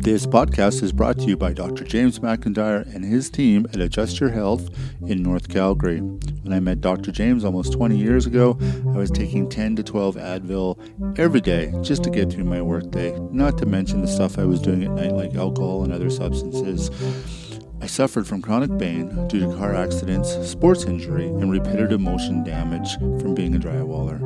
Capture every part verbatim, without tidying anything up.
This podcast is brought to you by Doctor James McIntyre and his team at Adjust Your Health in North Calgary. When I met Doctor James almost twenty years ago, I was taking ten to twelve Advil every day just to get through my workday, not to mention the stuff I was doing at night like alcohol and other substances. I suffered from chronic pain due to car accidents, sports injury, and repetitive motion damage from being a drywaller.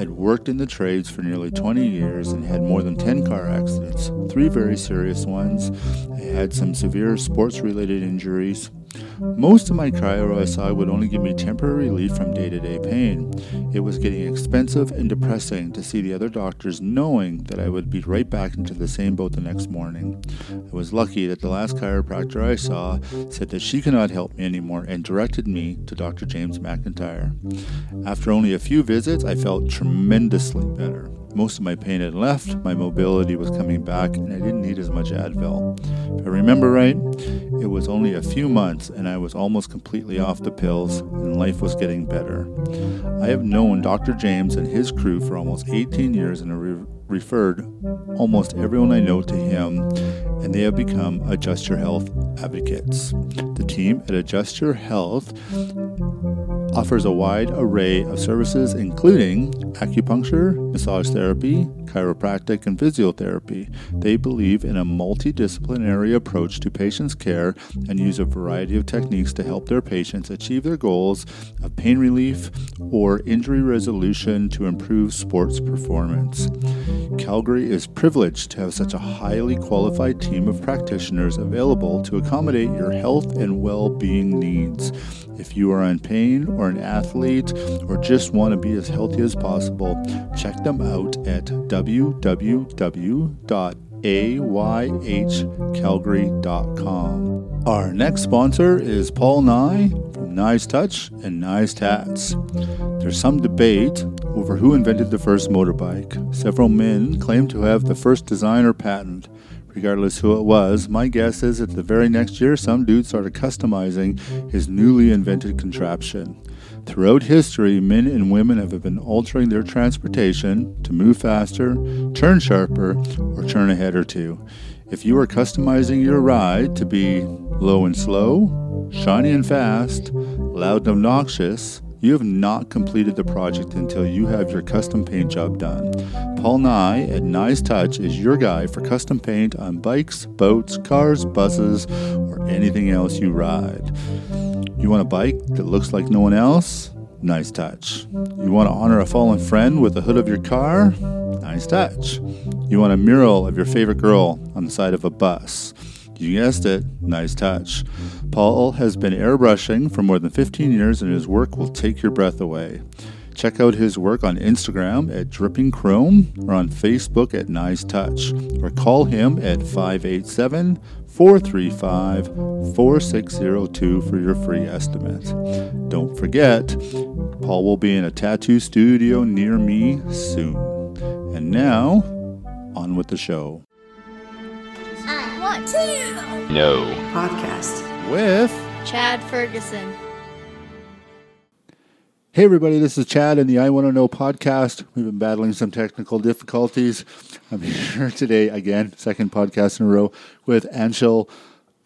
I'd worked in the trades for nearly twenty years and had more than ten car accidents, three very serious ones. I had some severe sports-related injuries. Most of my cryo I saw would only give me temporary relief from day-to-day pain. It was getting expensive and depressing to see the other doctors knowing that I would be right back into the same boat the next morning. I was lucky that the last chiropractor I saw said that she cannot help me anymore and directed me to Doctor James McIntyre. After only a few visits, I felt tremendously better. Most of my pain had left, my mobility was coming back, and I didn't need as much Advil. If I remember right, it was only a few months, and I was almost completely off the pills, and life was getting better. I have known Doctor James and his crew for almost eighteen years and have referred almost everyone I know to him, and they have become Adjust Your Health advocates. The team at Adjust Your Health offers a wide array of services, including acupuncture, massage therapy, chiropractic, and physiotherapy. They believe in a multidisciplinary approach to patients' care and use a variety of techniques to help their patients achieve their goals of pain relief or injury resolution to improve sports performance. Calgary is privileged to have such a highly qualified team of practitioners available to accommodate your health and well-being needs. If you are in pain or an athlete or just want to be as healthy as possible, check them out at w w w dot a y h calgary dot com. Our next sponsor is Paul Nye from Nye's Touch and Nye's Tats. There's some debate over who invented the first motorbike. Several men claim to have the first design or patent. Regardless who it was, my guess is that the very next year some dude started customizing his newly invented contraption. Throughout history, men and women have been altering their transportation to move faster, turn sharper, or turn a head or two. If you are customizing your ride to be low and slow, shiny and fast, loud and obnoxious, you have not completed the project until you have your custom paint job done. Paul Nye at Nye's Touch is your guy for custom paint on bikes, boats, cars, buses, or anything else you ride. You want a bike that looks like no one else? Nye's Touch. You want to honor a fallen friend with the hood of your car? Nye's Touch. You want a mural of your favorite girl on the side of a bus? You guessed it, Nye's Touch. Paul has been airbrushing for more than fifteen years and his work will take your breath away. Check out his work on Instagram at Dripping Chrome or on Facebook at Nye's Touch, or call him at five eight seven, four three five, four six zero two for your free estimate. Don't forget, Paul will be in a tattoo studio near me soon. And now, on with the show. No podcast with Chad Ferguson. Hey everybody, this is Chad in the I Want to Know podcast. We've been battling some technical difficulties. I'm here today again, second podcast in a row, with Angel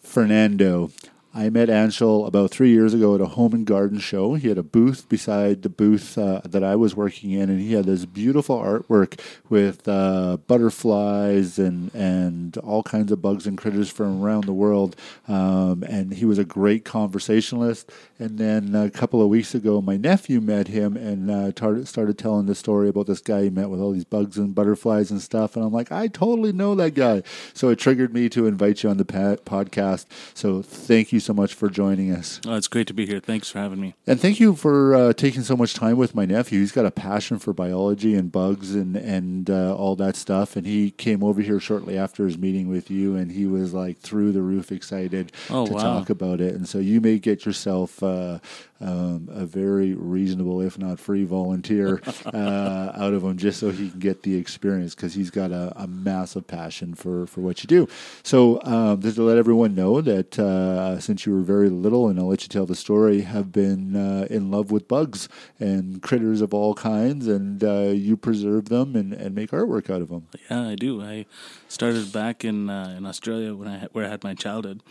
Fernando. I met Anshul about three years ago at a home and garden show. He had a booth beside the booth uh, that I was working in, and he had this beautiful artwork with uh, butterflies and, and all kinds of bugs and critters from around the world. Um, and he was a great conversationalist. And then a couple of weeks ago, my nephew met him and uh, tar- started telling the story about this guy he met with all these bugs and butterflies and stuff. And I'm like, I totally know that guy. So it triggered me to invite you on the pa- podcast. So thank you so so much for joining us. Oh, it's great to be here. Thanks for having me. And thank you for uh, taking so much time with my nephew. He's got a passion for biology and bugs and, and uh, all that stuff. And he came over here shortly after his meeting with you, and he was like through the roof excited oh, to wow. talk about it. And so you may get yourself uh, um, a very reasonable, if not free, volunteer uh, out of him just so he can get the experience, because he's got a, a massive passion for, for what you do. So um, just to let everyone know that uh, since you were very little, and I'll let you tell the story, have been uh, in love with bugs and critters of all kinds, and uh, you preserve them and, and make artwork out of them. Yeah, I do. I started back in uh, in Australia when I ha- where I had my childhood.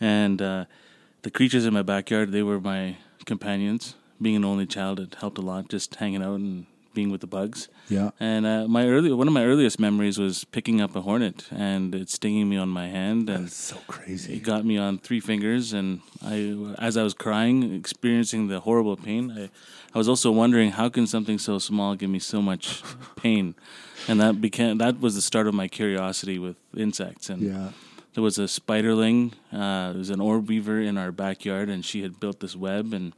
And uh, the creatures in my backyard, they were my companions. Being an only child, it helped a lot, just hanging out and being with the bugs. Yeah. And uh, my early, one of my earliest memories was picking up a hornet and it stinging me on my hand. And that's so crazy. It got me on three fingers, and I, as I was crying, experiencing the horrible pain, I, I was also wondering, how can something so small give me so much pain? And that became that was the start of my curiosity with insects. And yeah. There was a spiderling, uh, there was an orb weaver in our backyard, and she had built this web, and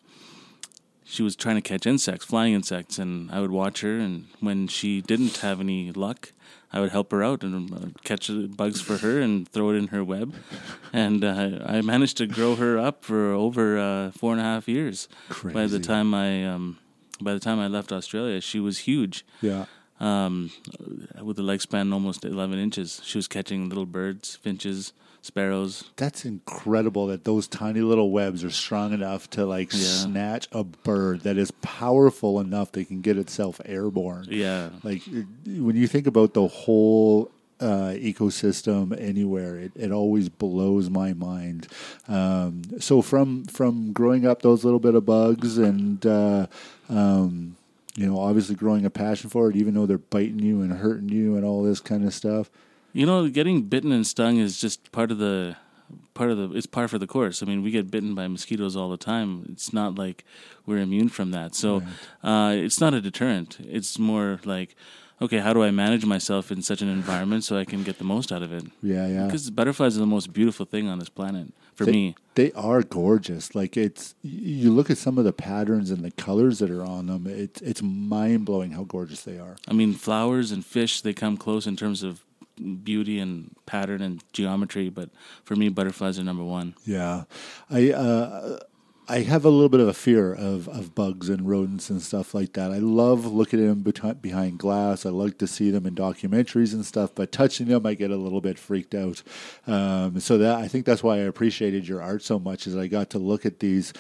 she was trying to catch insects, flying insects, and I would watch her, and when she didn't have any luck, I would help her out and catch bugs for her and throw it in her web. And uh, I managed to grow her up for over uh, four and a half years. Crazy. By the time I, um, by the time I left Australia, she was huge. Yeah. Um, with a leg span almost eleven inches. She was catching little birds, finches, sparrows. That's incredible that those tiny little webs are strong enough to like yeah. snatch a bird that is powerful enough that can get itself airborne. Yeah. Like when you think about the whole Uh, ecosystem anywhere, it, it always blows my mind. Um, so from from growing up those little bit of bugs and uh, um, you know, obviously growing a passion for it, even though they're biting you and hurting you and all this kind of stuff. You know, getting bitten and stung is just part of the part of the it's par for the course. I mean, we get bitten by mosquitoes all the time. It's not like we're immune from that. So right. uh, it's not a deterrent. It's more like, okay, how do I manage myself in such an environment so I can get the most out of it? Yeah, yeah. Because butterflies are the most beautiful thing on this planet for they, me. They are gorgeous. Like it's, you look at some of the patterns and the colors that are on them. It's it's mind blowing how gorgeous they are. I mean, flowers and fish, they come close in terms of beauty and pattern and geometry, but for me, butterflies are number one. Yeah, I. Uh, I have a little bit of a fear of, of bugs and rodents and stuff like that. I love looking at them behind glass. I like to see them in documentaries and stuff, but touching them, I get a little bit freaked out. Um, so that I think that's why I appreciated your art so much, is I got to look at these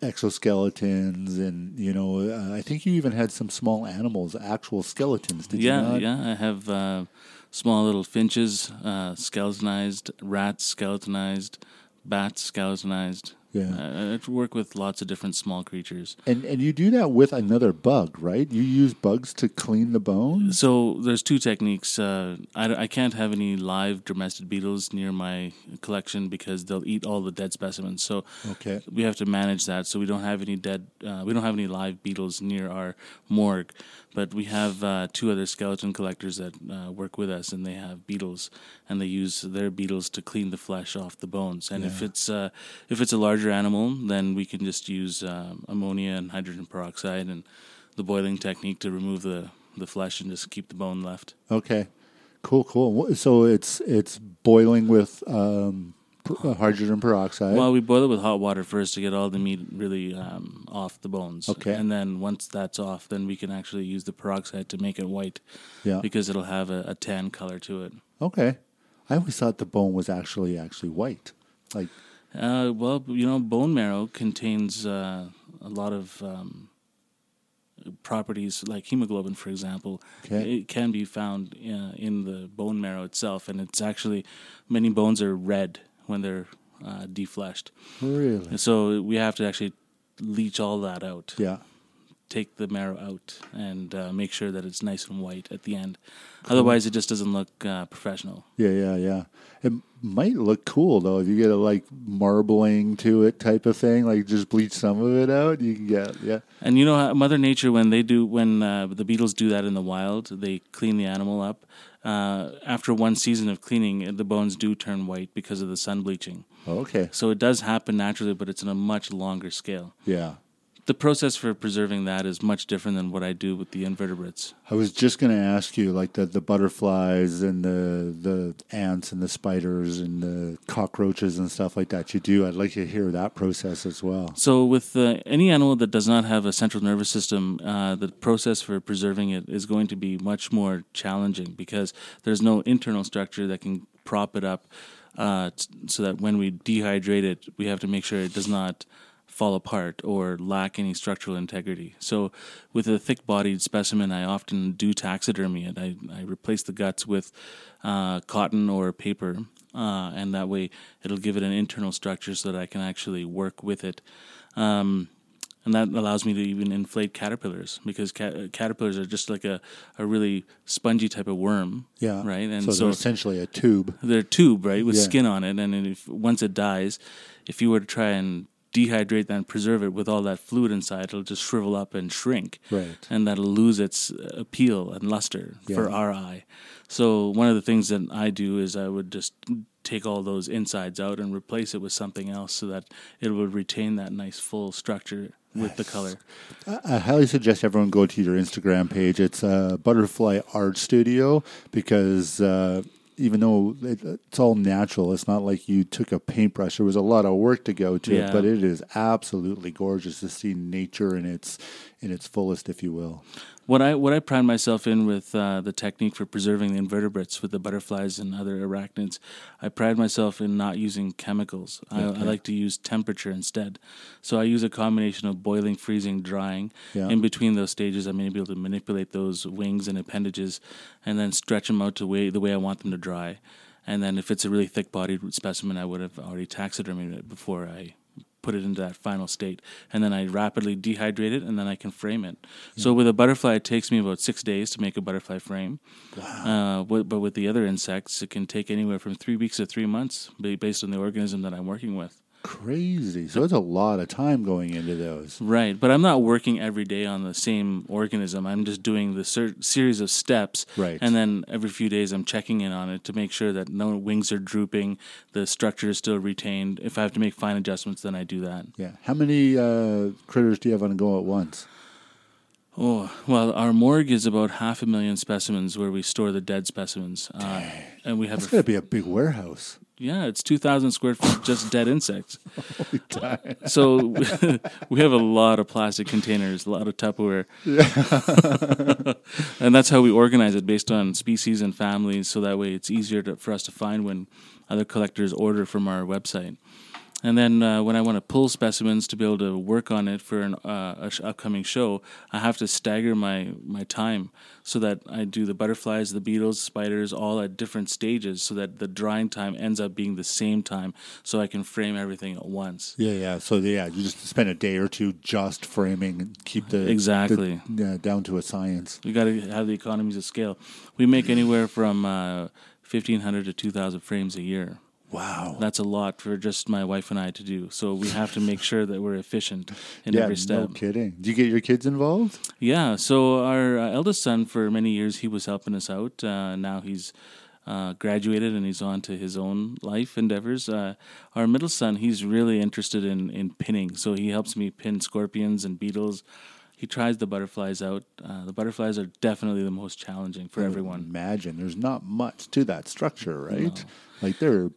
exoskeletons and, you know, uh, I think you even had some small animals, actual skeletons. Did yeah, you not? Yeah, I have uh, small little finches, uh, skeletonized, rats skeletonized, bats skeletonized. Yeah, I work with lots of different small creatures. And and you do that with another bug, right? You use bugs to clean the bone? So there's two techniques. Uh, I, I can't have any live domestic beetles near my collection because they'll eat all the dead specimens. So okay. we have to manage that. So we don't have any dead. Uh, we don't have any live beetles near our morgue. But we have uh, two other skeleton collectors that uh, work with us, and they have beetles, and they use their beetles to clean the flesh off the bones. And yeah. if it's uh, if it's a larger animal, then we can just use uh, ammonia and hydrogen peroxide and the boiling technique to remove the, the flesh and just keep the bone left. Okay, cool, cool. So it's it's boiling with um, per- hydrogen peroxide. Well, we boil it with hot water first to get all the meat really um, off the bones. Okay, and then once that's off, then we can actually use the peroxide to make it white. Yeah, because it'll have a, a tan color to it. Okay, I always thought the bone was actually actually white, like. Uh, well, you know, bone marrow contains uh, a lot of um, properties, like hemoglobin, for example. Okay. It can be found uh, in the bone marrow itself, and it's actually, many bones are red when they're uh, defleshed. Really? And so we have to actually leach all that out. Yeah. Take the marrow out and uh, make sure that it's nice and white at the end. Cool. Otherwise, it just doesn't look uh, professional. Yeah, yeah, yeah. It might look cool, though, if you get a, like, marbling to it type of thing, like just bleach some of it out, you can get, yeah. And you know how Mother Nature, when they do, when uh, the beetles do that in the wild, they clean the animal up. Uh, after one season of cleaning, the bones do turn white because of the sun bleaching. Oh, okay. So it does happen naturally, but it's on a much longer scale. Yeah. the process for preserving that is much different than what I do with the invertebrates. I was just going to ask you, like the, the butterflies and the the ants and the spiders and the cockroaches and stuff like that you do. I'd like to hear that process as well. So with uh, any animal that does not have a central nervous system, uh, the process for preserving it is going to be much more challenging because there's no internal structure that can prop it up uh, t- so that when we dehydrate it, we have to make sure it does not fall apart or lack any structural integrity. So with a thick-bodied specimen, I often do taxidermy it. I, I replace the guts with uh, cotton or paper, uh, and that way it'll give it an internal structure so that I can actually work with it. Um, and that allows me to even inflate caterpillars, because ca- caterpillars are just like a, a really spongy type of worm, yeah. right? And so, so they're essentially a tube. They're a tube, right, with yeah. skin on it. And if, once it dies, if you were to try and dehydrate that and preserve it with all that fluid inside, it'll just shrivel up and shrink. Right. And that'll lose its appeal and luster yeah. for our eye. So one of the things that I do is I would just take all those insides out and replace it with something else so that it would retain that nice full structure with nice. the color. I highly suggest everyone go to your Instagram page. It's uh, Butterfly Art Studio, because uh, even though it, it's all natural, it's not like you took a paintbrush. There was a lot of work to go to yeah. it, but it is absolutely gorgeous to see nature in its in its fullest, if you will. What I what I pride myself in with uh, the technique for preserving the invertebrates with the butterflies and other arachnids, I pride myself in not using chemicals. Okay. I, I like to use temperature instead. So I use a combination of boiling, freezing, drying. Yeah. In between those stages, I may be able to manipulate those wings and appendages and then stretch them out to way, the way I want them to dry. And then if it's a really thick-bodied specimen, I would have already taxidermied it before I put it into that final state, and then I rapidly dehydrate it, and then I can frame it. Yeah. So with a butterfly, it takes me about six days to make a butterfly frame. Wow. Uh, but, but with the other insects, it can take anywhere from three weeks to three months, based on the organism that I'm working with. Crazy. So it's a lot of time going into those. Right. But I'm not working every day on the same organism. I'm just doing the ser- series of steps. Right. And then every few days I'm checking in on it to make sure that no wings are drooping, the structure is still retained. If I have to make fine adjustments, then I do that. Yeah. How many uh, critters do you have on go at once? Oh, well, our morgue is about half a million specimens where we store the dead specimens. Uh, and we have That's going to f- be a big warehouse. Yeah, it's two thousand square feet, just dead insects. Holy time. So we have a lot of plastic containers, a lot of Tupperware. Yeah. And that's how we organize it, based on species and families, so that way it's easier to, for us to find when other collectors order from our website. And then uh, when I want to pull specimens to be able to work on it for an uh, a sh- upcoming show, I have to stagger my, my time so that I do the butterflies, the beetles, spiders, all at different stages, so that the drying time ends up being the same time, so I can frame everything at once. Yeah, yeah. So, yeah, you just spend a day or two just framing and keep the... Exactly. The, yeah, down to a science. You got to have the economies of scale. We make anywhere from uh, fifteen hundred to two thousand frames a year. Wow. That's a lot for just my wife and I to do. So we have to make sure that we're efficient in yeah, every step. No kidding. Do you get your kids involved? Yeah. So our uh, eldest son, for many years, he was helping us out. Uh, now he's uh, graduated and he's on to his own life endeavors. Uh, our middle son, he's really interested in, in pinning. So he helps me pin scorpions and beetles. He tries the butterflies out. Uh, the butterflies are definitely the most challenging for I everyone. Imagine. There's not much to that structure, right? No. Like they're...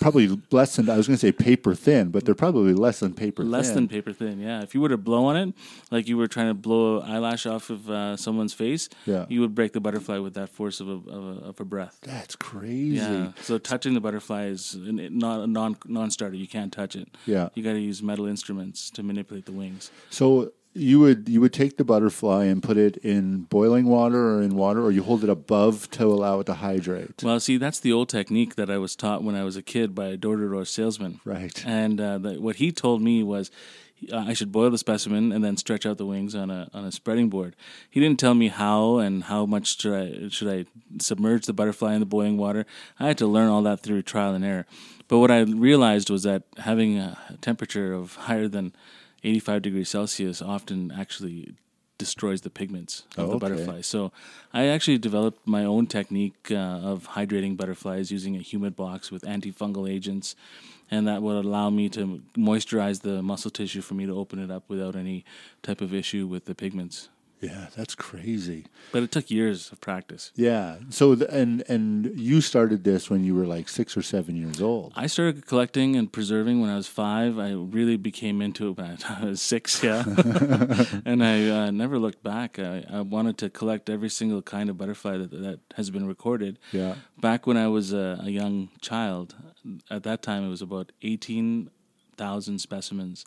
probably less than, I was going to say paper thin, but they're probably less than paper thin. Less than paper thin, yeah. If you were to blow on it, like you were trying to blow an eyelash off of uh, someone's face, yeah. you would break the butterfly with that force of a, of a, of a breath. That's crazy. Yeah. So touching the butterfly is not a non, non-starter. You can't touch it. Yeah. You got to use metal instruments to manipulate the wings. So... You would you would take the butterfly and put it in boiling water or in water, or you hold it above to allow it to hydrate? Well, see, that's the old technique that I was taught when I was a kid by a door-to-door salesman. Right. And uh, the, what he told me was uh, I should boil the specimen and then stretch out the wings on a on a spreading board. He didn't tell me how and how much should I, should I submerge the butterfly in the boiling water. I had to learn all that through trial and error. But what I realized was that having a temperature of higher than eighty-five degrees Celsius often actually destroys the pigments of oh, the okay. butterfly. So I actually developed my own technique uh, of hydrating butterflies using a humid box with antifungal agents, and that would allow me to moisturize the muscle tissue for me to open it up without any type of issue with the pigments. Yeah, that's crazy. But it took years of practice. Yeah. So the, and and you started this when you were like six or seven years old. I started collecting and preserving when I was five. I really became into it when I was six. Yeah, and I uh, never looked back. I, I wanted to collect every single kind of butterfly that that has been recorded. Yeah. Back when I was a, a young child, at that time it was about eighteen thousand specimens,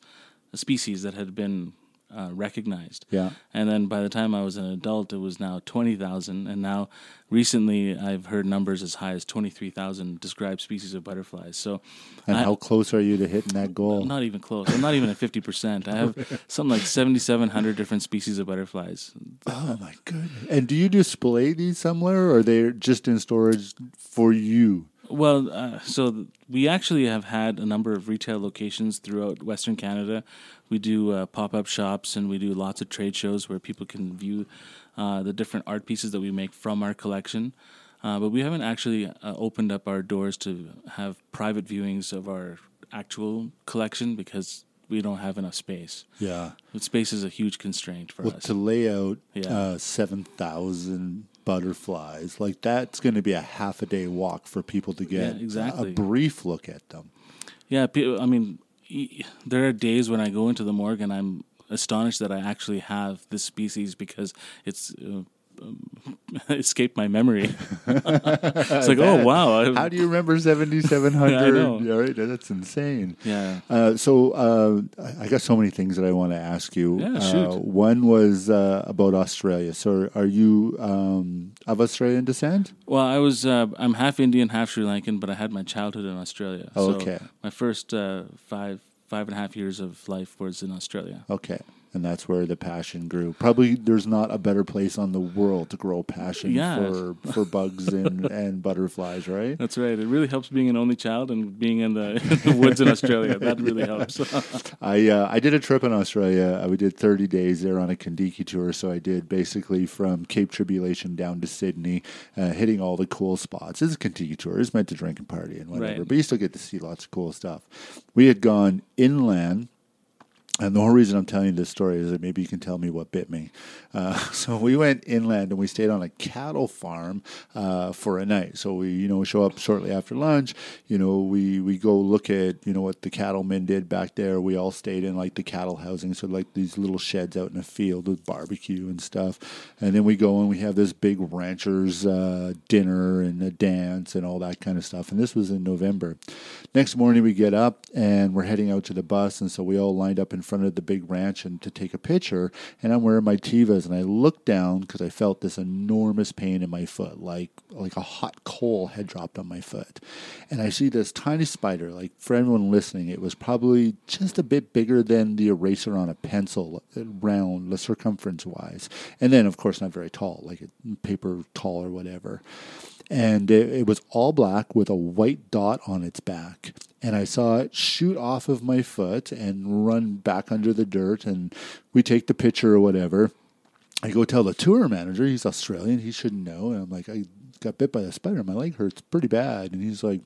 species that had been. Uh, recognized. Yeah. And then by the time I was an adult, it was now twenty thousand. And now recently I've heard numbers as high as twenty-three thousand described species of butterflies. So, And I, how close are you to hitting that goal? Not even close. I'm not even at fifty percent. I have something like seventy-seven hundred different species of butterflies. Oh my goodness. And do you display these somewhere, or are they just in storage for you? Well, uh, so th- we actually have had a number of retail locations throughout Western Canada. We do uh, pop-up shops, and we do lots of trade shows where people can view uh, the different art pieces that we make from our collection. Uh, but we haven't actually uh, opened up our doors to have private viewings of our actual collection because we don't have enough space. Yeah. But space is a huge constraint for well, us. To lay out yeah. uh, seven thousand... butterflies, like that's going to be a half a day walk for people to get yeah, exactly. a brief look at them. Yeah, I mean, there are days when I go into the morgue and I'm astonished that I actually have this species because it's uh, um, escaped my memory. It's like, oh, wow. How do you remember seventy-seven hundred? I know. Right? That's insane. Yeah. Uh, so uh, I got so many things that I want to ask you. Yeah, shoot. Uh, one was uh, about Australia. So are you um, of Australian descent? Well, I was, uh, I'm half Indian, half Sri Lankan, but I had my childhood in Australia. Oh, okay. So my first uh, five, five and a half years of life was in Australia. Okay. And that's where the passion grew. Probably there's not a better place on the world to grow passion yeah. for for bugs and, and butterflies, right? That's right. It really helps being an only child and being in the, in the woods in Australia. That really yeah. helps. I uh, I did a trip in Australia. We did thirty days there on a Contiki tour. So I did basically from Cape Tribulation down to Sydney, uh, hitting all the cool spots. It's a Contiki tour. It's meant to drink and party and whatever. Right. But you still get to see lots of cool stuff. We had gone inland. And the whole reason I'm telling you this story is that maybe you can tell me what bit me. Uh, so we went inland and we stayed on a cattle farm uh, for a night. So we, you know, show up shortly after lunch. You know, we, we go look at, you know, what the cattlemen did back there. We all stayed in like the cattle housing. So like these little sheds out in a field with barbecue and stuff. And then we go and we have this big ranchers uh, dinner and a dance and all that kind of stuff. And this was in November. Next morning we get up and we're heading out to the bus. And so we all lined up in front of the big ranch and to take a picture, and I'm wearing my Tevas, and I looked down because I felt this enormous pain in my foot, like like a hot coal had dropped on my foot. And I see this tiny spider, like for everyone listening, it was probably just a bit bigger than the eraser on a pencil, round, the circumference-wise. And then, of course, not very tall, like a paper tall or whatever. And it, it was all black with a white dot on its back. And I saw it shoot off of my foot and run back under the dirt. And we take the picture or whatever. I go tell the tour manager. He's Australian. He shouldn't know. And I'm like, I got bit by a spider. My leg hurts pretty bad. And he's like,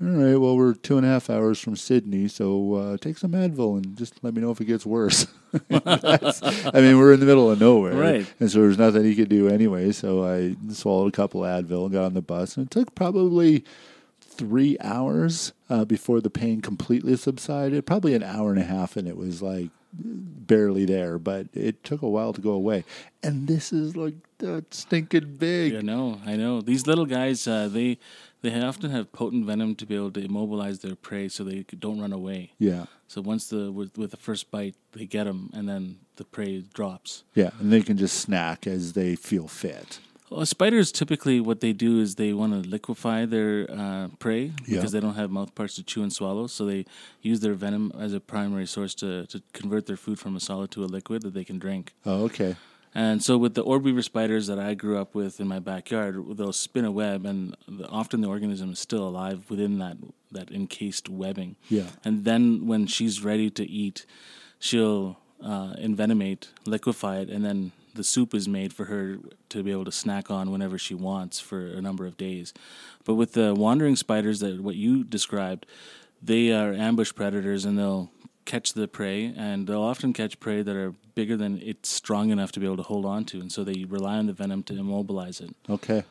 all right, well, we're two and a half hours from Sydney, so uh, take some Advil and just let me know if it gets worse. I mean, we're in the middle of nowhere. Right. And so there's nothing he could do anyway, so I swallowed a couple of Advil and got on the bus. And it took probably three hours uh, before the pain completely subsided, probably an hour and a half, and it was like barely there, but it took a while to go away. And this is like that stinking big. I know, I know. These little guys, uh, they... They often have potent venom to be able to immobilize their prey so they don't run away. Yeah. So once the with, with the first bite, they get them, and then the prey drops. Yeah, and they can just snack as they feel fit. Well, spiders, typically what they do is they want to liquefy their uh, prey yeah. because they don't have mouthparts to chew and swallow, so they use their venom as a primary source to, to convert their food from a solid to a liquid that they can drink. Oh, okay. And so with the orb weaver spiders that I grew up with in my backyard, they'll spin a web, and often the organism is still alive within that that encased webbing. Yeah. And then when she's ready to eat, she'll uh, envenomate, liquefy it, and then the soup is made for her to be able to snack on whenever she wants for a number of days. But with the wandering spiders, that what you described, they are ambush predators, and they'll catch the prey, and they'll often catch prey that are bigger than it's strong enough to be able to hold on to, and so they rely on the venom to immobilize it. Okay.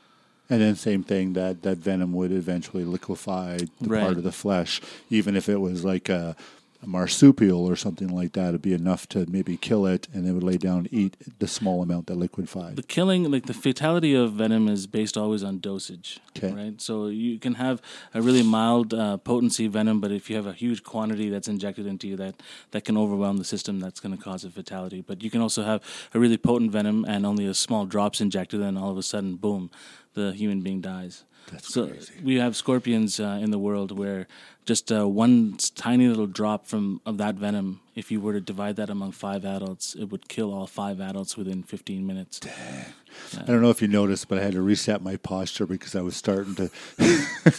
And then same thing, that, that venom would eventually liquefy the right. part of the flesh, even if it was like a, a marsupial or something like that. It'd be enough to maybe kill it, and it would lay down and eat the small amount that liquefied. The killing, like the fatality of venom is based always on dosage, okay. right? So you can have a really mild uh, potency venom, but if you have a huge quantity that's injected into you, that, that can overwhelm the system. That's going to cause a fatality. But you can also have a really potent venom and only a small drops injected, and all of a sudden, boom, the human being dies. That's so crazy. We have scorpions uh, in the world where just uh, one tiny little drop from of that venom, if you were to divide that among five adults, it would kill all five adults within fifteen minutes. Dang. Uh, I don't know if you noticed, but I had to reset my posture because I was starting to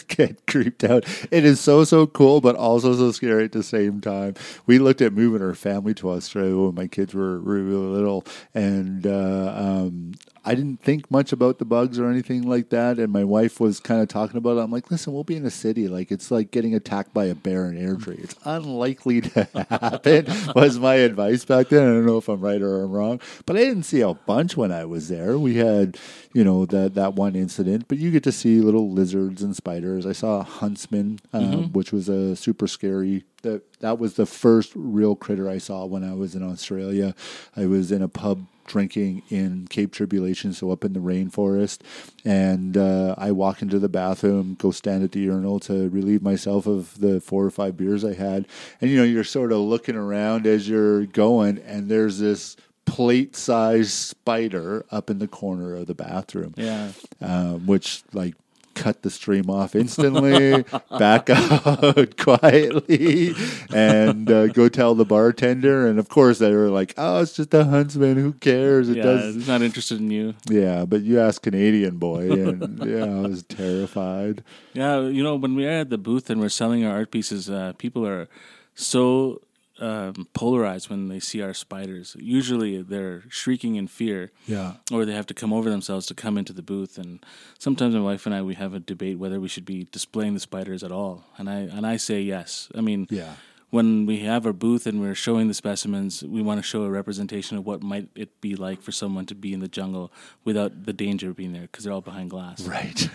get creeped out. It is so, so cool, but also so scary at the same time. We looked at moving our family to Australia when my kids were really little, and uh, um, I didn't think much about the bugs or anything like that, and my wife was kind of talking about it. I'm like, listen, we'll be in a city. Like, it's like getting attacked by a bear in Airdrie. It's unlikely to happen, was my advice back then. I don't know if I'm right or I'm wrong, but I didn't see a bunch when I was there. We had, you know, that, that one incident, but you get to see little lizards and spiders. I saw a huntsman, um, mm-hmm. which was a super scary. That that was the first real critter I saw when I was in Australia. I was in a pub drinking in Cape Tribulation, so up in the rainforest, and uh, I walk into the bathroom, go stand at the urinal to relieve myself of the four or five beers I had, and you know, you're sort of looking around as you're going, and there's this plate-sized spider up in the corner of the bathroom, yeah, um, which like cut the stream off instantly, back out quietly, and uh, go tell the bartender. And of course, they were like, "Oh, it's just a huntsman. Who cares? It yeah, does." It's not interested in you. Yeah, but you ask Canadian boy, and yeah, I was terrified. Yeah, you know, when we are at the booth and we're selling our art pieces, uh, people are so Um, polarized when they see our spiders. Usually they're shrieking in fear, yeah, or they have to come over themselves to come into the booth. And sometimes my wife and I, we have a debate whether we should be displaying the spiders at all. And I and I say yes. I mean, yeah. When we have our booth and we're showing the specimens, we want to show a representation of what might it be like for someone to be in the jungle without the danger of being there, because they're all behind glass. Right.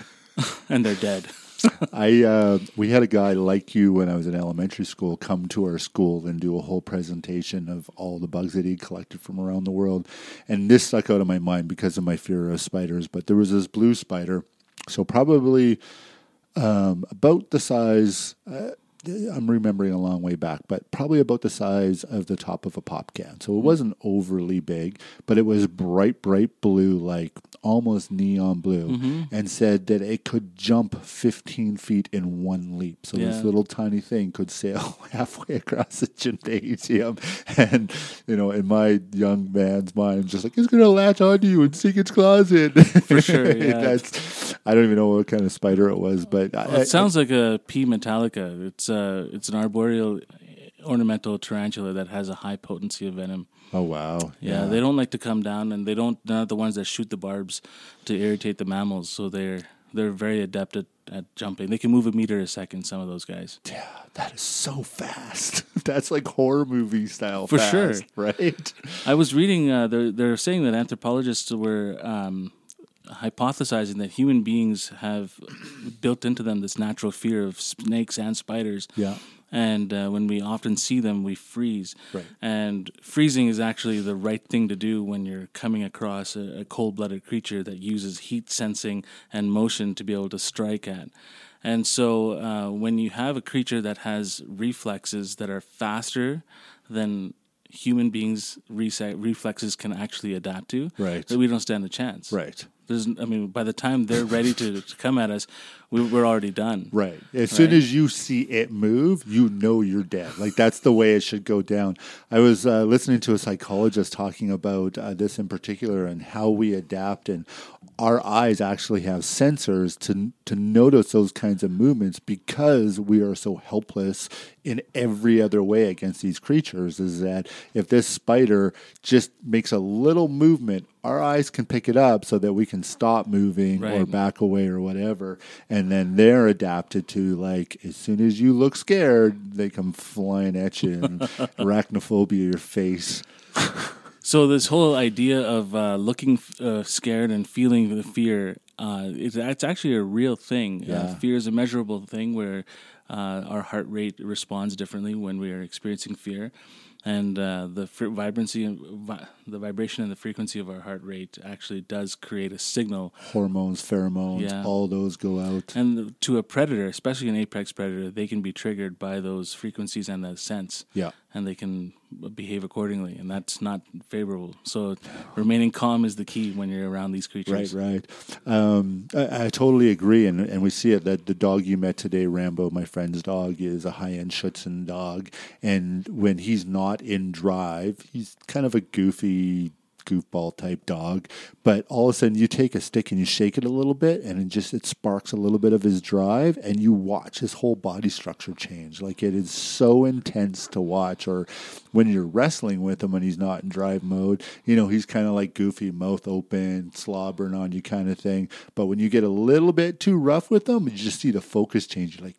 And they're dead. I uh, we had a guy like you when I was in elementary school come to our school and do a whole presentation of all the bugs that he collected from around the world. And this stuck out of my mind because of my fear of spiders. But there was this blue spider, so probably um, about the size, uh, I'm remembering a long way back, but probably about the size of the top of a pop can. So it wasn't overly big, but it was bright, bright blue, like almost neon blue, mm-hmm. and said that it could jump fifteen feet in one leap. So yeah. This little tiny thing could sail halfway across the gymnasium. And, you know, in my young man's mind, just like, it's going to latch onto you and seek its claws in. For sure, yeah. That's, I don't even know what kind of spider it was, but... Well, I, it sounds I, like a P. Metallica. It's Uh, it's an arboreal ornamental tarantula that has a high potency of venom. Oh, wow. Yeah, yeah, they don't like to come down, and they don't, they're not the ones that shoot the barbs to irritate the mammals, so they're they're very adept at, at jumping. They can move a meter a second, some of those guys. Yeah, that is so fast. That's like horror movie style for fast, sure. Right? I was reading, uh, they're, they're saying that anthropologists were... Um, hypothesizing that human beings have built into them this natural fear of snakes and spiders. Yeah. And uh, when we often see them, we freeze. Right. And freezing is actually the right thing to do when you're coming across a, a cold-blooded creature that uses heat sensing and motion to be able to strike at. And so uh, when you have a creature that has reflexes that are faster than human beings' rese- reflexes can actually adapt to, right. So we don't stand a chance. Right. There's, I mean, by the time they're ready to, to come at us, we, we're already done. Right. As right? soon as you see it move, you know you're dead. Like, that's the way it should go down. I was uh, listening to a psychologist talking about uh, this in particular and how we adapt. And our eyes actually have sensors to to notice those kinds of movements because we are so helpless in every other way against these creatures, is that if this spider just makes a little movement our eyes can pick it up so that we can stop moving right. or back away or whatever. And then they're adapted to, like, as soon as you look scared, they come flying at you and arachnophobia your face. So this whole idea of uh, looking uh, scared and feeling the fear, uh, it's, it's actually a real thing. Yeah. Uh, fear is a measurable thing where uh, our heart rate responds differently when we are experiencing fear. And uh, the fr- vibrancy, vi- the vibration and the frequency of our heart rate actually does create a signal. Hormones, pheromones, yeah. all those go out. And the, to a predator, especially an apex predator, they can be triggered by those frequencies and those scents. Yeah. And they can behave accordingly, and that's not favorable. So remaining calm is the key when you're around these creatures. Right, right. Um, I, I totally agree, and, and we see it. That the dog you met today, Rambo, my friend's dog, is a high-end Schutzen dog, and when he's not in drive, he's kind of a goofy goofball type dog, but all of a sudden you take a stick and you shake it a little bit and it just it sparks a little bit of his drive, and you watch his whole body structure change. Like, it is so intense to watch. Or when you're wrestling with him when he's not in drive mode, you know, he's kind of like goofy, mouth open, slobbering on you kind of thing. But when you get a little bit too rough with him, you just see the focus change. You're like,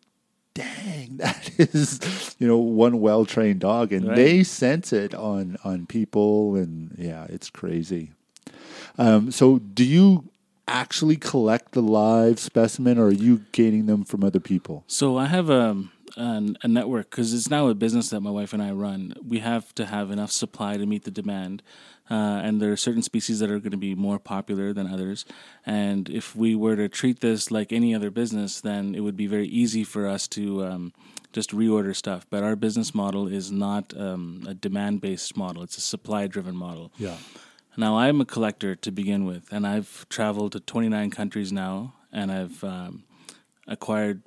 dang, that is, you know, one well-trained dog, and right. they sense it on, on people, and yeah, it's crazy. Um, so do you actually collect the live specimen, or are you gaining them from other people? So I have a, a, a network, because it's now a business that my wife and I run. We have to have enough supply to meet the demand. Uh, and there are certain species that are going to be more popular than others. And if we were to treat this like any other business, then it would be very easy for us to um, just reorder stuff. But our business model is not um, a demand-based model. It's a supply-driven model. Yeah. Now, I'm a collector to begin with, and I've traveled to twenty-nine countries now, and I've um, acquired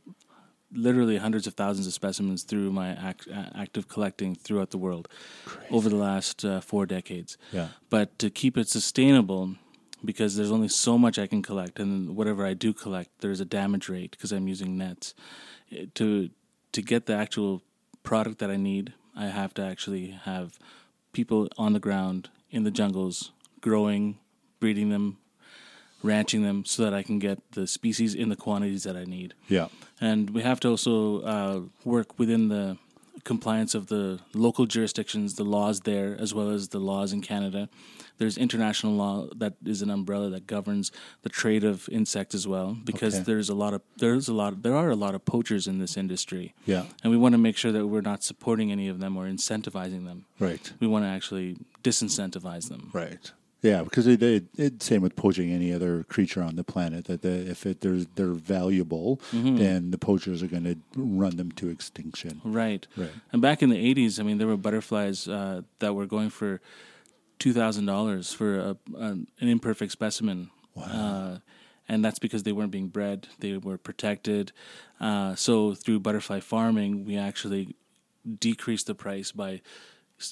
literally hundreds of thousands of specimens through my act, active collecting throughout the world. Crazy. Over the last uh, four decades. Yeah. But to keep it sustainable, because there's only so much I can collect, and whatever I do collect, there's a damage rate because I'm using nets. To to get the actual product that I need, I have to actually have people on the ground in the jungles growing, breeding them, ranching them, so that I can get the species in the quantities that I need. Yeah. And we have to also uh, work within the compliance of the local jurisdictions, the laws there, as well as the laws in Canada. There's international law that is an umbrella that governs the trade of insects as well, because okay. there's a lot of there's a lot of, there are a lot of poachers in this industry. Yeah. And we want to make sure that we're not supporting any of them or incentivizing them. Right. We want to actually disincentivize them. Right. Yeah, because it, it, it same with poaching any other creature on the planet, that the, if it, they're, they're valuable, mm-hmm. then the poachers are going to run them to extinction. Right. Right. And back in the eighties, I mean, there were butterflies uh, that were going for two thousand dollars for a, a, an imperfect specimen. Wow. Uh, and that's because they weren't being bred. They were protected. Uh, so through butterfly farming, we actually decreased the price by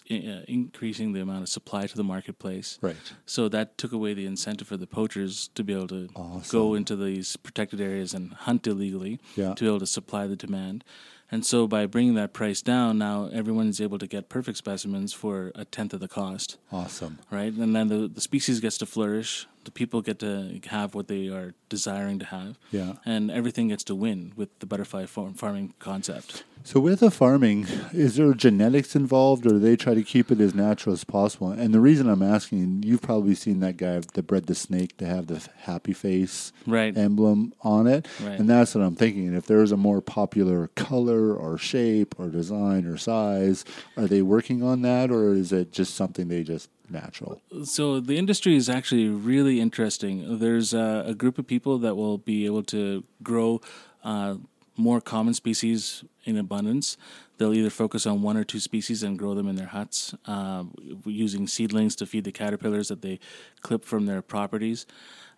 increasing the amount of supply to the marketplace. Right. So that took away the incentive for the poachers to be able to awesome. go into these protected areas and hunt illegally yeah. to be able to supply the demand. And so by bringing that price down, now everyone is able to get perfect specimens for a tenth of the cost. Awesome. Right? And then the, the species gets to flourish. The people get to have what they are desiring to have. Yeah. And everything gets to win with the butterfly farm, farming concept. So with the farming, is there genetics involved, or do they try to keep it as natural as possible? And the reason I'm asking, you've probably seen that guy that bred the snake to have the happy face right. emblem on it. Right. And that's what I'm thinking. If there's a more popular color or shape or design or size, are they working on that, or is it just something they just natural? So the industry is actually really interesting. There's a, a group of people that will be able to grow uh, more common species in abundance. They'll either focus on one or two species and grow them in their huts, uh, using seedlings to feed the caterpillars that they clip from their properties.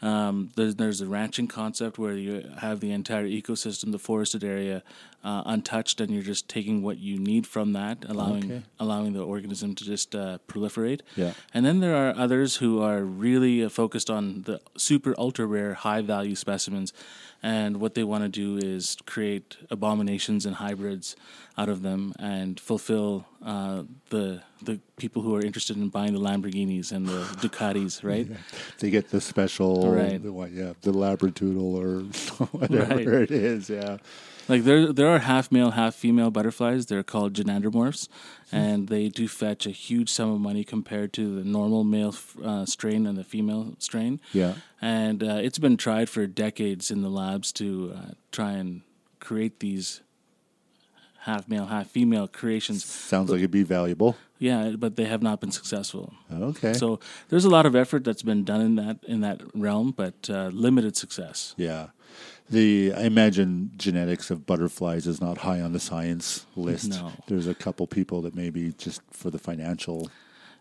Um, there's, there's a ranching concept where you have the entire ecosystem, the forested area, uh, untouched, and you're just taking what you need from that, allowing okay. allowing the organism to just uh, proliferate. Yeah. And then there are others who are really focused on the super ultra-rare, high-value specimens, and what they want to do is create abominations and hybrid hybrids out of them and fulfill uh, the the people who are interested in buying the Lamborghinis and the Ducatis, right? Yeah. They get the special, right. the one, yeah, the Labradoodle or whatever right. it is, yeah. Like there, there are half male, half female butterflies. They're called gynandromorphs, and they do fetch a huge sum of money compared to the normal male uh, strain and the female strain. Yeah, and uh, it's been tried for decades in the labs to uh, try and create these half male, half female creations. Sounds but, like it'd be valuable. Yeah, but they have not been successful. Okay. So there's a lot of effort that's been done in that in that realm, but uh, limited success. Yeah. The I imagine genetics of butterflies is not high on the science list. No. There's a couple people that maybe just for the financial.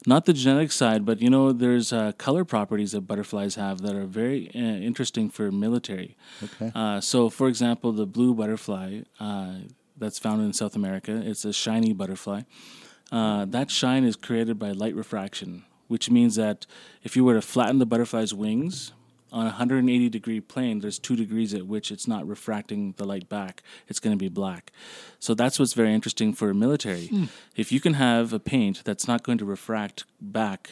Not the genetic side, but, you know, there's uh, color properties that butterflies have that are very uh, interesting for military. Okay. Uh, so, for example, the blue butterfly uh, that's found in South America, it's a shiny butterfly. Uh, that shine is created by light refraction, which means that if you were to flatten the butterfly's wings on a one hundred eighty degree plane, there's two degrees at which it's not refracting the light back. It's going to be black. So that's what's very interesting for military. Hmm. If you can have a paint that's not going to refract back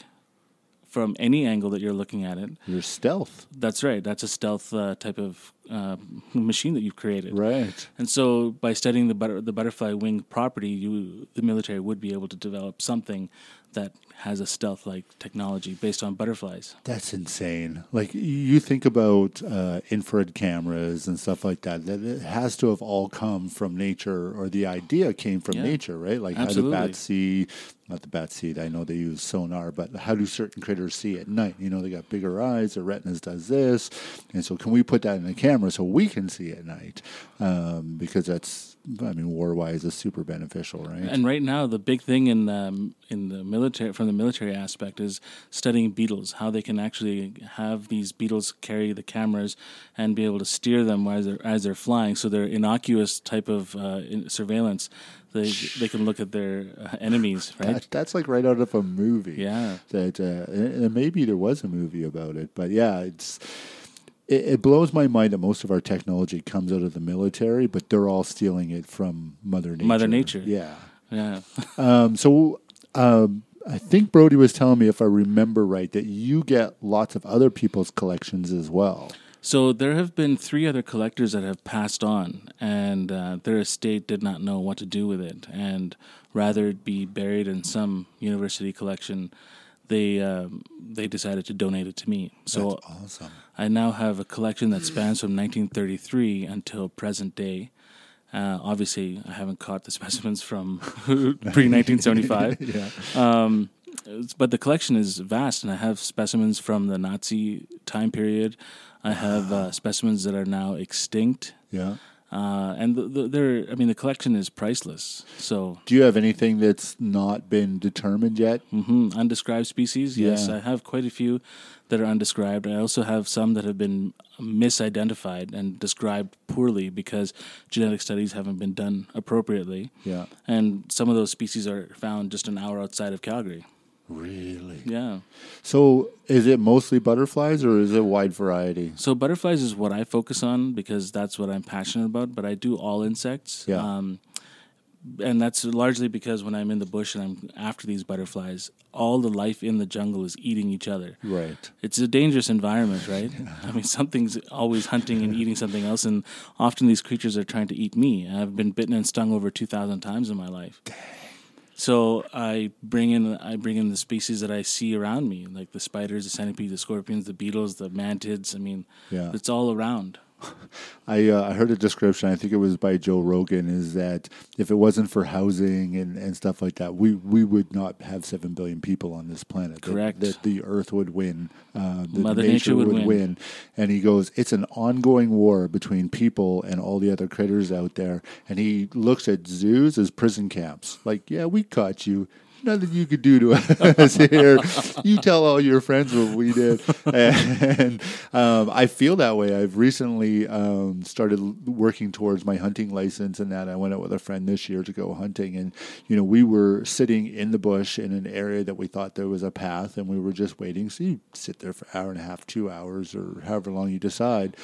from any angle that you're looking at it. You're stealth. That's right. That's a stealth uh, type of uh, machine that you've created. Right. And so by studying the butter- the butterfly wing property, you the military would be able to develop something that has a stealth-like technology based on butterflies. That's insane. Like, you think about uh, infrared cameras and stuff like that, that it has to have all come from nature, or the idea came from yeah. nature, right? Like, absolutely. How do bats see, not the bat seed, I know they use sonar, but how do certain critters see at night? You know, they got bigger eyes, their retinas does this, and so can we put that in a camera so we can see at night? Um, because that's, I mean, war-wise, is super beneficial, right? And right now, the big thing in the, in the military, from the military aspect, is studying beetles, how they can actually have these beetles carry the cameras and be able to steer them as they're, as they're flying. So they're innocuous type of uh, in surveillance. They they can look at their uh, enemies, right? That, that's like right out of a movie. Yeah. That uh, and maybe there was a movie about it, but yeah, it's... It blows my mind that most of our technology comes out of the military, but they're all stealing it from Mother Nature. Mother Nature. Yeah. Yeah. um, so um, I think Brody was telling me, if I remember right, that you get lots of other people's collections as well. So there have been three other collectors that have passed on, and uh, their estate did not know what to do with it, and rather it be buried in some university collection. They um, they decided to donate it to me. So that's awesome. I now have a collection that spans from nineteen thirty-three until present day. Uh, obviously, I haven't caught the specimens from pre-nineteen seventy-five. Yeah. Um, but the collection is vast, and I have specimens from the Nazi time period. I have uh, specimens that are now extinct. Yeah. Uh, and the, the, they're, I mean, the collection is priceless. So, do you have anything that's not been determined yet? Mm-hmm. Undescribed species? Yeah. Yes, I have quite a few that are undescribed. I also have some that have been misidentified and described poorly because genetic studies haven't been done appropriately. Yeah. And some of those species are found just an hour outside of Calgary. Really? Yeah. So is it mostly butterflies, or is it a wide variety? So butterflies is what I focus on because that's what I'm passionate about, but I do all insects. Yeah. Um, and that's largely because when I'm in the bush and I'm after these butterflies, all the life in the jungle is eating each other. Right. It's a dangerous environment, right? Yeah. I mean, something's always hunting and eating something else, and often these creatures are trying to eat me. I've been bitten and stung over two thousand times in my life. Dang. So I bring in I bring in the species that I see around me, like the spiders, the centipedes, the scorpions, the beetles, the mantids. I mean, yeah. It's all around. I uh, I heard a description, I think it was by Joe Rogan, is that if it wasn't for housing and, and stuff like that, we, we would not have seven billion people on this planet. Correct. That, that the Earth would win. Uh, that Mother nature, nature would, would win. win. And he goes, it's an ongoing war between people and all the other critters out there. And he looks at zoos as prison camps. Like, yeah, we caught you. nothing you could do to us here. You tell all your friends what we did. And um, I feel that way. I've recently um, started working towards my hunting license and that. I went out with a friend this year to go hunting. And, you know, we were sitting in the bush in an area that we thought there was a path, and we were just waiting. So you sit there for an hour and a half, two hours, or however long you decide.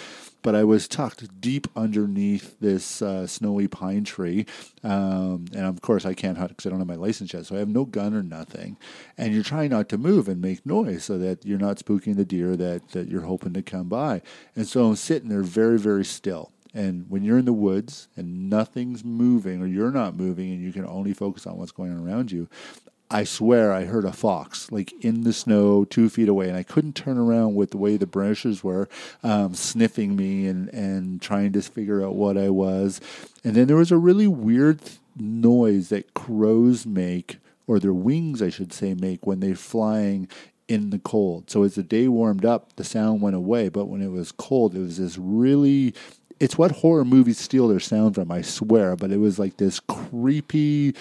But I was tucked deep underneath this uh, snowy pine tree. Um, and, of course, I can't hunt because I don't have my license yet. So I have no gun or nothing. And you're trying not to move and make noise so that you're not spooking the deer that, that you're hoping to come by. And so I'm sitting there very, very still. And when you're in the woods and nothing's moving or you're not moving and you can only focus on what's going on around you, I swear I heard a fox, like, in the snow two feet away, and I couldn't turn around with the way the branches were um, sniffing me and, and trying to figure out what I was. And then there was a really weird noise that crows make, or their wings, I should say, make when they're flying in the cold. So as the day warmed up, the sound went away, but when it was cold, it was this really... It's what horror movies steal their sound from, I swear, but it was like this creepy,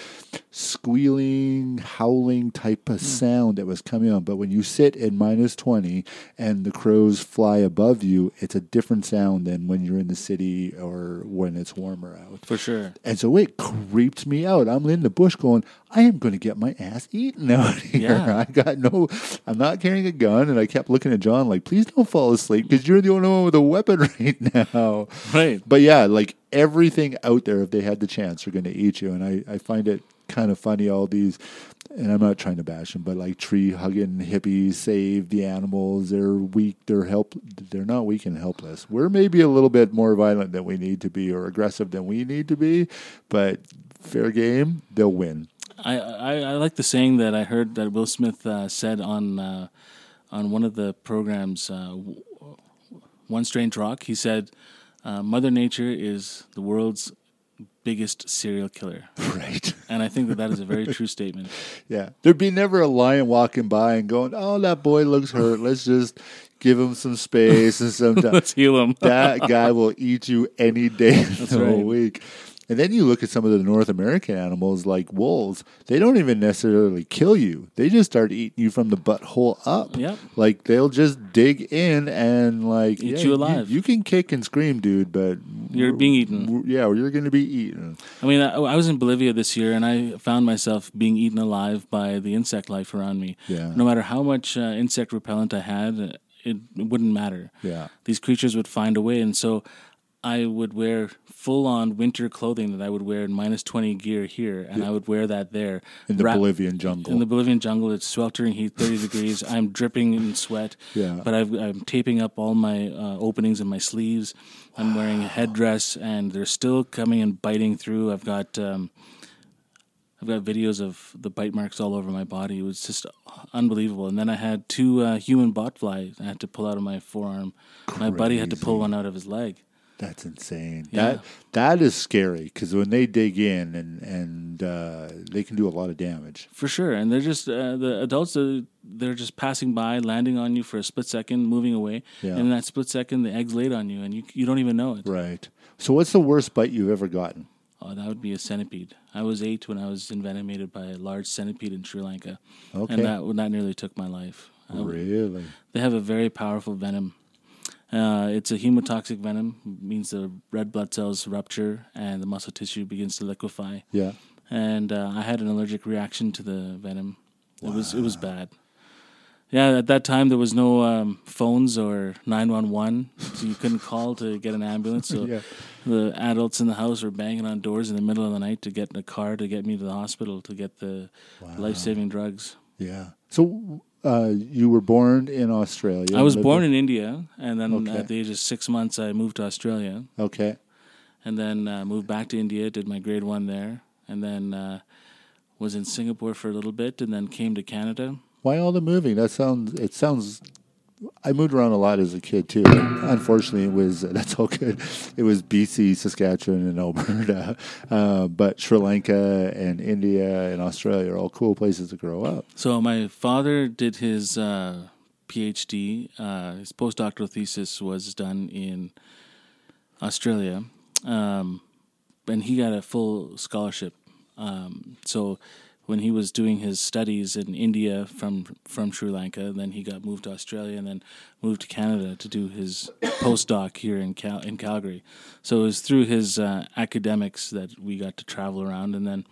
squealing, howling type of sound that was coming on. But when you sit in minus twenty and the crows fly above you, it's a different sound than when you're in the city or when it's warmer out. For sure. And so it creeped me out. I'm in the bush going, I am going to get my ass eaten out here. Yeah. I got no, I'm not carrying a gun. And I kept looking at John like, please don't fall asleep because you're the only one with a weapon right now. Right. But yeah, like everything out there, if they had the chance, are going to eat you. And I, I find it kind of funny, all these, and I'm not trying to bash them, but like tree hugging hippies, save the animals. They're weak. They're help. They're not weak and helpless. We're maybe a little bit more violent than we need to be or aggressive than we need to be, but fair game, they'll win. I, I, I like the saying that I heard that Will Smith uh, said on uh, on one of the programs, uh, One Strange Rock. He said, Uh, Mother Nature is the world's biggest serial killer. Right. And I think that that is a very true statement. Yeah. There'd be never a lion walking by and going, oh, that boy looks hurt. Let's just give him some space and some time. Let's heal him. That guy will eat you any day of the whole week. And then you look at some of the North American animals like wolves. They don't even necessarily kill you. They just start eating you from the butthole up. Yep. Like, they'll just dig in and, like... Eat yeah, you alive. You, you can kick and scream, dude, but... You're being eaten. Yeah, you're going to be eaten. I mean, I, I was in Bolivia this year, and I found myself being eaten alive by the insect life around me. Yeah. No matter how much uh, insect repellent I had, it, it wouldn't matter. Yeah. These creatures would find a way, and so... I would wear full-on winter clothing that I would wear in minus twenty gear here, and yeah. I would wear that there. In the Wrap, Bolivian jungle. In the Bolivian jungle. It's sweltering heat, thirty degrees. I'm dripping in sweat, yeah. but I've, I'm taping up all my uh, openings in my sleeves. I'm wow. wearing a headdress, and they're still coming and biting through. I've got um, I've got videos of the bite marks all over my body. It was just unbelievable. And then I had two uh, human botflies I had to pull out of my forearm. Crazy. My buddy had to pull one out of his leg. That's insane. Yeah. That that is scary because when they dig in and and uh, they can do a lot of damage for sure. And they're just uh, the adults. Uh, they're just passing by, landing on you for a split second, moving away, yeah. and in that split second, the eggs laid on you, and you you don't even know it. Right. So, what's the worst bite you've ever gotten? Oh, that would be a centipede. I was eight when I was envenomated by a large centipede in Sri Lanka, okay. and that that nearly took my life. Really? Um, they have a very powerful venom. Uh, it's a hemotoxic venom. It means the red blood cells rupture and the muscle tissue begins to liquefy. Yeah. And uh, I had an allergic reaction to the venom. Wow. It was it was bad. Yeah, at that time there was no um, phones or nine one one, so you couldn't call to get an ambulance. So yeah. the adults in the house were banging on doors in the middle of the night to get in a car to get me to the hospital to get the wow. life-saving drugs. Yeah. So... Uh, you were born in Australia. I was born in India, and then okay. at the age of six months, I moved to Australia. Okay. And then uh, moved back to India, did my grade one there, and then uh, was in Singapore for a little bit, and then came to Canada. Why all the moving? That sounds, it sounds... I moved around a lot as a kid, too. Unfortunately, it was, that's all good, it was B C, Saskatchewan, and Alberta. Uh, but Sri Lanka and India and Australia are all cool places to grow up. So my father did his uh, PhD. Uh, his postdoctoral thesis was done in Australia. Um, and he got a full scholarship. Um, so when he was doing his studies in India from from Sri Lanka. Then he got moved to Australia and then moved to Canada to do his postdoc here in Cal- in Calgary. So it was through his uh, academics that we got to travel around. And then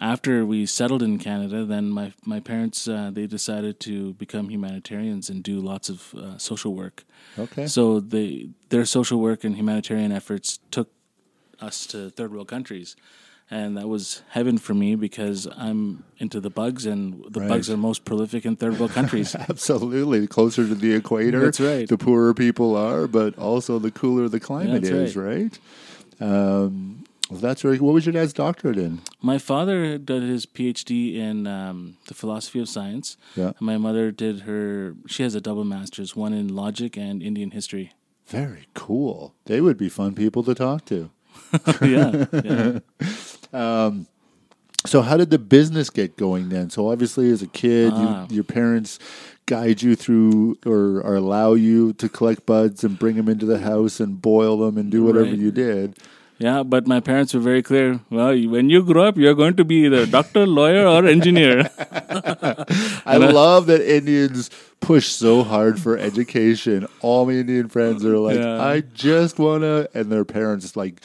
after we settled in Canada, then my, my parents, uh, they decided to become humanitarians and do lots of uh, social work. Okay. So they their social work and humanitarian efforts took us to third world countries. And that was heaven for me because I'm into the bugs, and the right. bugs are most prolific in third world countries. Absolutely. The closer to the equator, That's right. the poorer people are, but also the cooler the climate That's is, right? right? Um, well, that's right. What was your dad's doctorate in? My father did his PhD in um, the philosophy of science. Yeah. And my mother did her, she has a double master's, one in logic and Indian history. Very cool. They would be fun people to talk to. yeah. yeah. Um, so how did the business get going then? So obviously as a kid, ah. you, your parents guide you through or, or allow you to collect buds and bring them into the house and boil them and do whatever right. you did. Yeah, but my parents were very clear. Well, when you grow up, you're going to be either doctor, lawyer, or engineer. I love that Indians push so hard for education. All my Indian friends are like, yeah. I just want to, and their parents like,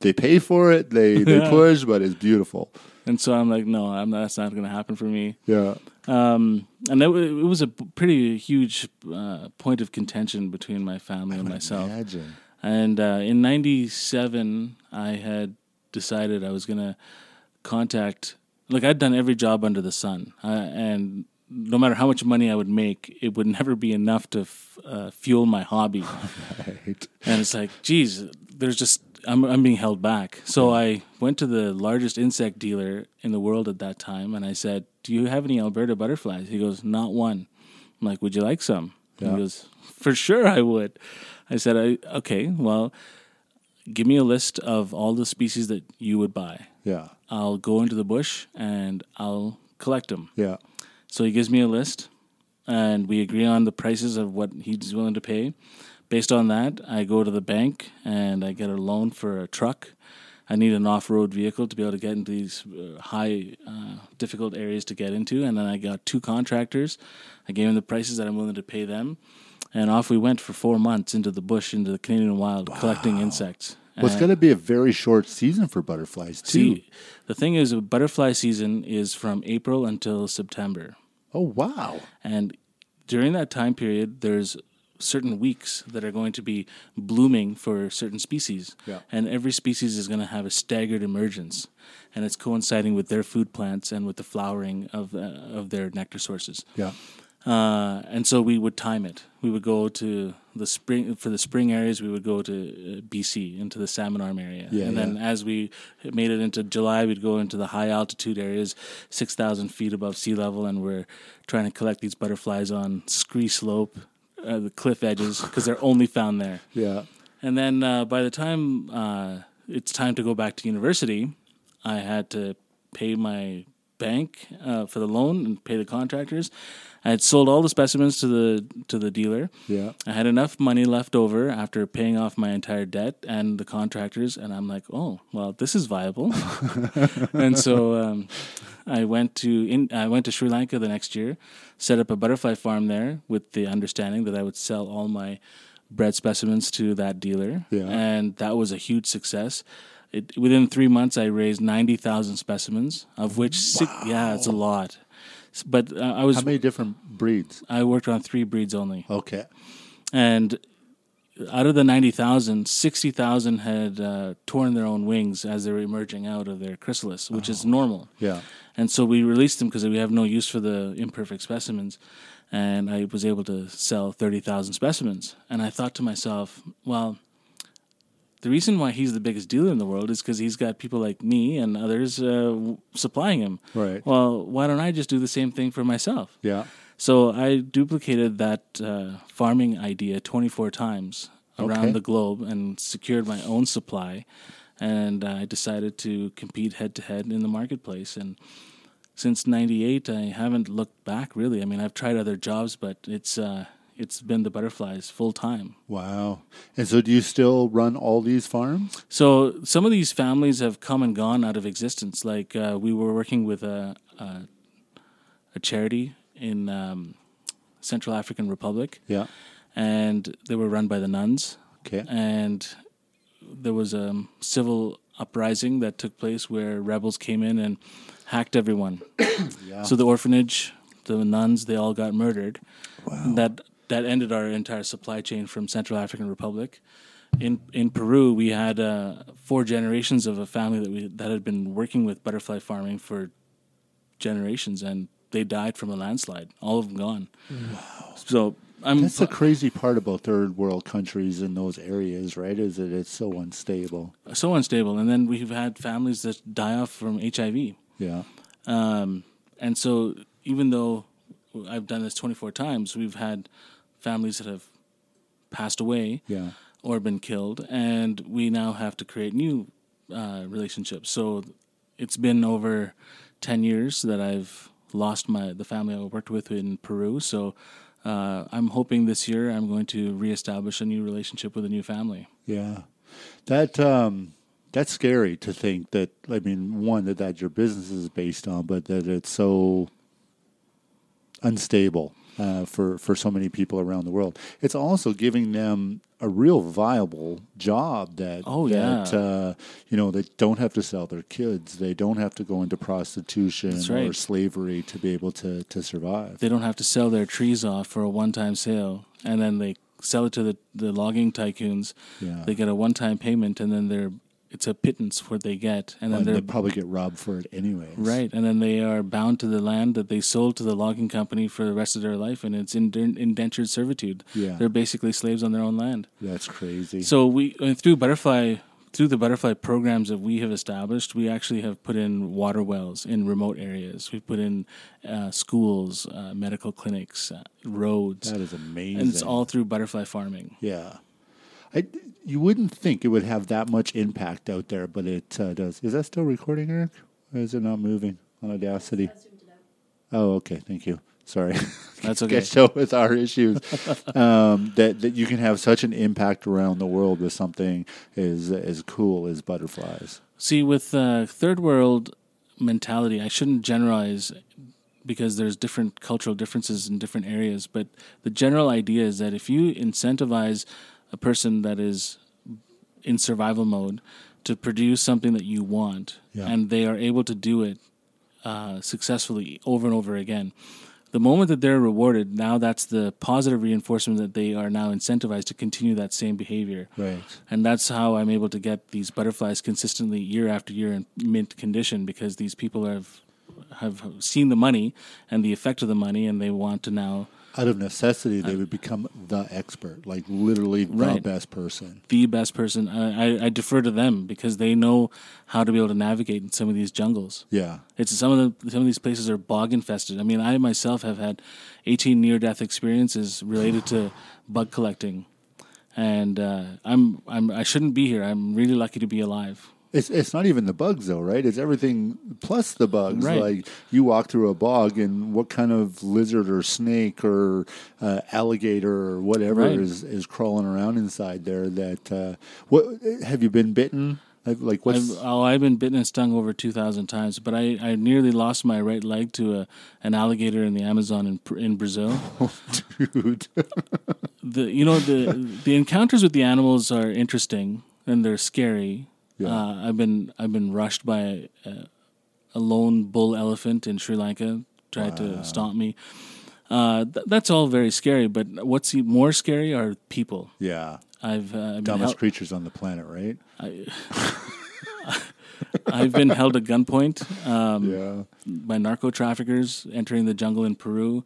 they pay for it, they, they yeah. push, but it's beautiful. And so I'm like, no, I'm not, that's not going to happen for me. Yeah. Um, and that w- it was a pretty huge uh, point of contention between my family I and myself. Imagine. And uh, in ninety-seven, I had decided I was going to contact, like I'd done every job under the sun. Uh, and no matter how much money I would make, it would never be enough to f- uh, fuel my hobby. Right. And it's like, geez, there's just, I'm I'm being held back. So I went to the largest insect dealer in the world at that time, and I said, do you have any Alberta butterflies? He goes, not one. I'm like, would you like some? Yeah. He goes, for sure I would. I said, I, okay, well, give me a list of all the species that you would buy. Yeah. I'll go into the bush, and I'll collect them. Yeah. So he gives me a list, and we agree on the prices of what he's willing to pay. Based on that, I go to the bank and I get a loan for a truck. I need an off-road vehicle to be able to get into these high, uh, difficult areas to get into. And then I got two contractors. I gave them the prices that I'm willing to pay them. And off we went for four months into the bush, into the Canadian wild, wow. collecting insects. Well, it's going to be a very short season for butterflies, too. See, the thing is, butterfly season is from April until September. Oh, wow. And during that time period, there's certain weeks that are going to be blooming for certain species. Yeah. And every species is going to have a staggered emergence. And it's coinciding with their food plants and with the flowering of uh, of their nectar sources. Yeah. Uh, and so we would time it. We would go to the spring, for the spring areas, we would go to uh, B C, into the Salmon Arm area. Yeah, and yeah. then as we made it into July, we'd go into the high altitude areas, six thousand feet above sea level, and we're trying to collect these butterflies on scree slope. Uh, the cliff edges, because they're only found there. Yeah. And then uh, by the time uh, it's time to go back to university, I had to pay my bank uh, for the loan and pay the contractors. I had sold all the specimens to the to the dealer. Yeah. I had enough money left over after paying off my entire debt and the contractors, and I'm like, oh, well, this is viable. And so um, I went to in, I went to Sri Lanka the next year, set up a butterfly farm there with the understanding that I would sell all my bred specimens to that dealer. Yeah. And that was a huge success. It, within three months, I raised ninety thousand specimens, of which, wow. six, yeah, it's a lot. But uh, I was... How many different breeds? I worked on three breeds only. Okay. And out of the ninety thousand, sixty thousand had uh, torn their own wings as they were emerging out of their chrysalis, which oh. is normal. Yeah. And so we released them because we have no use for the imperfect specimens. And I was able to sell thirty thousand specimens. And I thought to myself, well... The reason why he's the biggest dealer in the world is because he's got people like me and others uh, w- supplying him. Right. Well, why don't I just do the same thing for myself? Yeah. So I duplicated that uh, farming idea twenty-four times around okay. the globe and secured my own supply. And I decided to compete head-to-head in the marketplace. And since ninety-eight, I haven't looked back, really. I mean, I've tried other jobs, but it's... Uh, it's been the butterflies full time. Wow. And so do you still run all these farms? So some of these families have come and gone out of existence. Like uh, we were working with a, a, a charity in um, Central African Republic. Yeah. And they were run by the nuns. Okay. And there was a civil uprising that took place where rebels came in and hacked everyone. Yeah. So the orphanage, the nuns, they all got murdered. Wow. And that that ended our entire supply chain from Central African Republic. In in Peru, we had uh, four generations of a family that we that had been working with butterfly farming for generations, and they died from a landslide. All of them gone. Wow. So I'm that's p- the crazy part about third world countries in those areas, right? Is that it's so unstable. So unstable, and then we've had families that die off from H I V. Yeah. Um, and so even though I've done this twenty-four times, we've had families that have passed away yeah. or been killed, and we now have to create new uh, relationships. So it's been over ten years that I've lost my the family I worked with in Peru. So uh, I'm hoping this year I'm going to reestablish a new relationship with a new family. Yeah. That... Um That's scary to think that, I mean, one, that, that your business is based on, but that it's so unstable uh, for, for so many people around the world. It's also giving them a real viable job that, oh, that yeah. uh, you know, they don't have to sell their kids. They don't have to go into prostitution That's right. or slavery to be able to, to survive. They don't have to sell their trees off for a one-time sale, and then they sell it to the, the logging tycoons. Yeah. They get a one-time payment, and then they're... It's a pittance what they get. And then well, they probably get robbed for it anyways. Right. And then they are bound to the land that they sold to the logging company for the rest of their life, and it's indentured servitude. Yeah. They're basically slaves on their own land. That's crazy. So we through butterfly through the butterfly programs that we have established, we actually have put in water wells in remote areas. We've put in uh, schools, uh, medical clinics, uh, roads. That is amazing. And it's all through butterfly farming. Yeah. I, you wouldn't think it would have that much impact out there, but it uh, does. Is that still recording, Eric? Or is it not moving on Audacity? Oh, okay. Thank you. Sorry. That's okay. Catch up with our issues. um, that, that you can have such an impact around the world with something as, as cool as butterflies. See, with uh, third world mentality, I shouldn't generalize because there's different cultural differences in different areas, but the general idea is that if you incentivize a person that is in survival mode to produce something that you want, yeah. and they are able to do it uh, successfully over and over again. The moment that they're rewarded, now that's the positive reinforcement that they are now incentivized to continue that same behavior. Right. And that's how I'm able to get these butterflies consistently year after year in mint condition, because these people have have seen the money and the effect of the money, and they want to now... Out of necessity, they would become the expert, like literally the right. best person. The best person. I, I, I defer to them because they know how to be able to navigate in some of these jungles. Yeah, it's some of the some of these places are bog infested. I mean, I myself have had eighteen near death experiences related to bug collecting, and uh, I'm I'm I shouldn't be here. I'm really lucky to be alive. It's it's not even the bugs, though, right? It's everything plus the bugs. Right. Like, you walk through a bog, and what kind of lizard or snake or uh, alligator or whatever right. is, is crawling around inside there? That uh, what have you been bitten? Like what's... I've, oh, I've been bitten and stung over two thousand times, but I, I nearly lost my right leg to a, an alligator in the Amazon in in Brazil. Oh, dude. the You know, the the encounters with the animals are interesting, and they're scary. Yeah. Uh, I've been I've been rushed by a, a lone bull elephant in Sri Lanka, tried wow. to stomp me. Uh, th- that's all very scary, but what's more scary are people. Yeah, I've uh, dumbest held, creatures on the planet, right? I, I've been held at gunpoint um, yeah. by narco traffickers entering the jungle in Peru.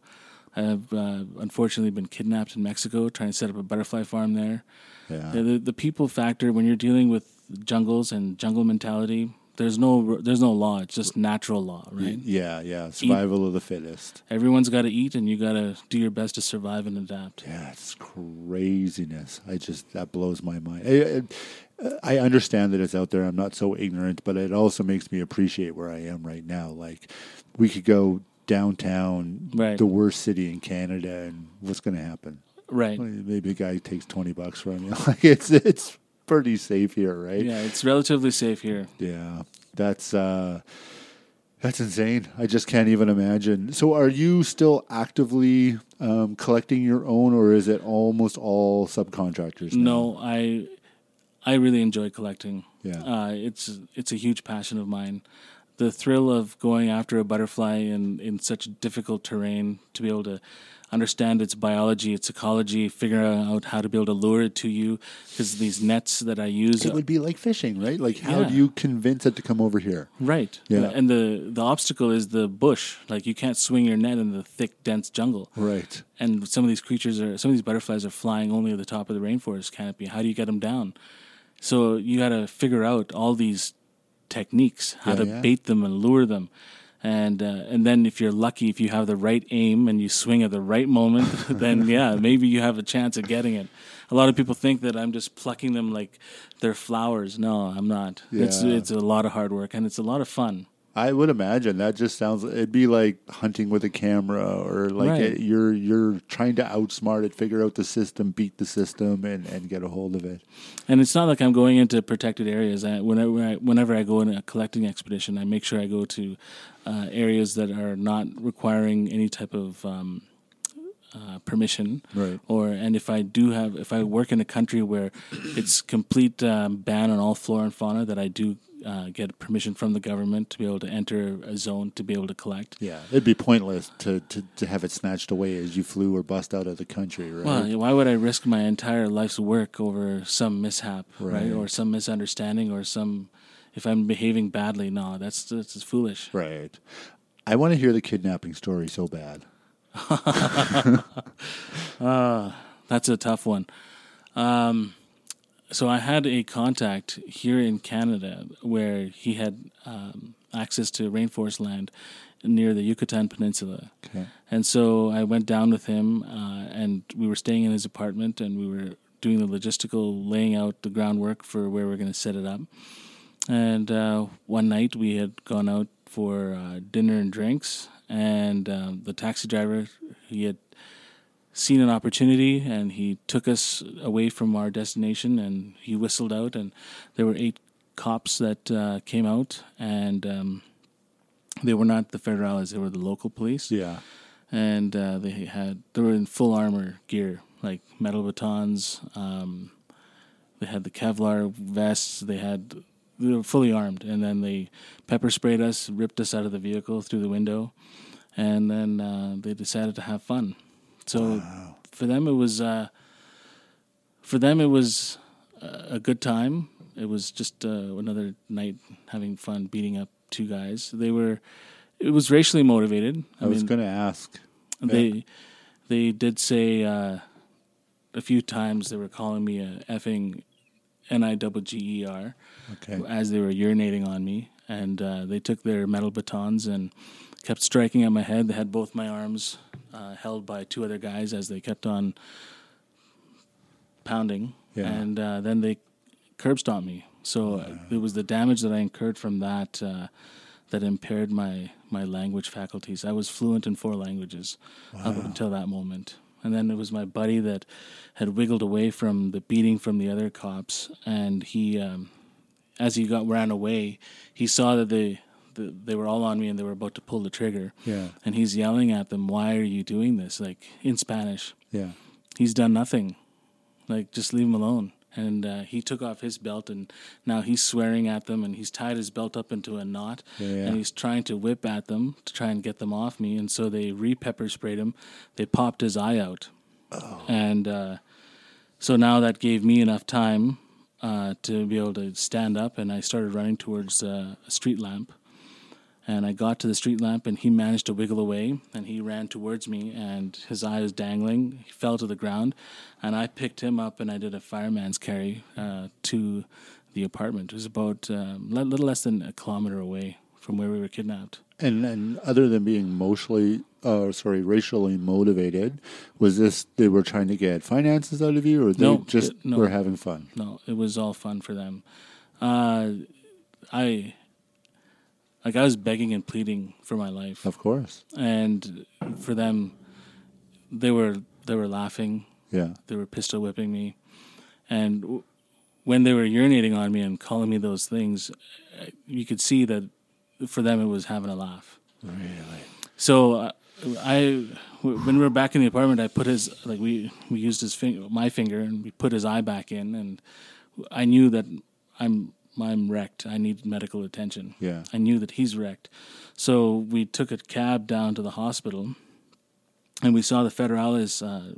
I've uh, unfortunately been kidnapped in Mexico, trying to set up a butterfly farm there. Yeah, the, the, the people factor when you're dealing with jungles and jungle mentality. There's no there's no law. It's just natural law, right? Yeah, yeah. Survival eat. Of the fittest. Everyone's got to eat, and you got to do your best to survive and adapt. Yeah, it's craziness. I just that blows my mind. I, I, I understand that it's out there. I'm not so ignorant, but it also makes me appreciate where I am right now. Like, we could go downtown, right. the worst city in Canada, and what's going to happen? Right. Maybe a guy takes twenty bucks from you. Like it's it's pretty safe here, right? Yeah, it's relatively safe here. Yeah. That's uh, that's insane. I just can't even imagine. So are you still actively um, collecting your own, or is it almost all subcontractors now? No, I I really enjoy collecting. Yeah. Uh, it's it's a huge passion of mine. The thrill of going after a butterfly in, in such difficult terrain, to be able to understand its biology, its ecology, figure out how to be able to lure it to you, because these nets that I use... It would be like fishing, right? Like, how yeah. do you convince it to come over here? Right. Yeah. And the, the obstacle is the bush. Like, you can't swing your net in the thick, dense jungle. Right. And some of these creatures are... Some of these butterflies are flying only at the top of the rainforest canopy. How do you get them down? So you got to figure out all these... techniques, how yeah, to yeah. bait them and lure them, and uh, and then if you're lucky, if you have the right aim and you swing at the right moment, then yeah, maybe you have a chance of getting it. A lot of people think that I'm just plucking them like they're flowers. No, I'm not. Yeah. It's it's a lot of hard work and it's a lot of fun. I would imagine that just sounds. It'd be like hunting with a camera, or like right. it, you're you're trying to outsmart it, figure out the system, beat the system, and, and get a hold of it. And it's not like I'm going into protected areas. I, whenever I, whenever I go on a collecting expedition, I make sure I go to uh, areas that are not requiring any type of um, uh, permission. Right. Or and if I do have, if I work in a country where it's complete um, ban on all flora and fauna, that I do. Uh, get permission from the government to be able to enter a zone to be able to collect. Yeah, it'd be pointless to, to, to have it snatched away as you flew or bust out of the country, right? Well, why would I risk my entire life's work over some mishap, right? right? Or some misunderstanding, or some, if I'm behaving badly, no, that's, that's foolish. Right. I want to hear the kidnapping story so bad. uh, that's a tough one. Um... So I had a contact here in Canada where he had um, access to rainforest land near the Yucatan Peninsula. Okay. And so I went down with him, uh, and we were staying in his apartment, and we were doing the logistical, laying out the groundwork for where we we're going to set it up. And uh, one night we had gone out for uh, dinner and drinks, and um, the taxi driver, he had seen an opportunity, and he took us away from our destination, and he whistled out, and there were eight cops that uh, came out, and um, they were not the federales, they were the local police. Yeah. And uh, they had they were in full armor gear, like metal batons, um, they had the Kevlar vests, they had they were fully armed, and then they pepper sprayed us, ripped us out of the vehicle through the window, and then uh, they decided to have fun. So wow. for them it was uh, for them it was a good time. It was just uh, another night having fun, beating up two guys. They were it was racially motivated. I, I mean, was going to ask. They yeah. they did say uh, a few times they were calling me a effing N I double G E R okay. as they were urinating on me, and uh, they took their metal batons and kept striking at my head. They had both my arms uh, held by two other guys as they kept on pounding. Yeah. And uh, then they curb stomped me. So yeah. it was the damage that I incurred from that uh, that impaired my, my language faculties. I was fluent in four languages wow. up until that moment. And then it was my buddy that had wiggled away from the beating from the other cops. And he, um, as he got ran away, he saw that they... The, they were all on me and they were about to pull the trigger. Yeah. And he's yelling at them, "Why are you doing this?" Like, in Spanish. Yeah. He's done nothing. Like, just leave him alone. And uh, he took off his belt, and now he's swearing at them, and he's tied his belt up into a knot, yeah, yeah. and he's trying to whip at them to try and get them off me. And so they re-pepper sprayed him. They popped his eye out. Oh. And uh, so now that gave me enough time uh, to be able to stand up, and I started running towards uh, a street lamp. And I got to the street lamp, and he managed to wiggle away, and he ran towards me, and his eye was dangling. He fell to the ground, and I picked him up, and I did a fireman's carry uh, to the apartment. It was about a uh, little less than a kilometer away from where we were kidnapped. And and other than being emotionally, uh, sorry, racially motivated, was this they were trying to get finances out of you, or they no, just it, no, were having fun? No, it was all fun for them. Uh, I... Like, I was begging and pleading for my life. Of course. And for them, they were they were laughing. Yeah. They were pistol whipping me. And w- when they were urinating on me and calling me those things, you could see that for them it was having a laugh. Really? So uh, I, when we were back in the apartment, I put his, like we, we used his finger, my finger, and we put his eye back in, and I knew that I'm, I'm wrecked. I need medical attention. Yeah. I knew that he's wrecked. So we took a cab down to the hospital, and we saw the Federales uh,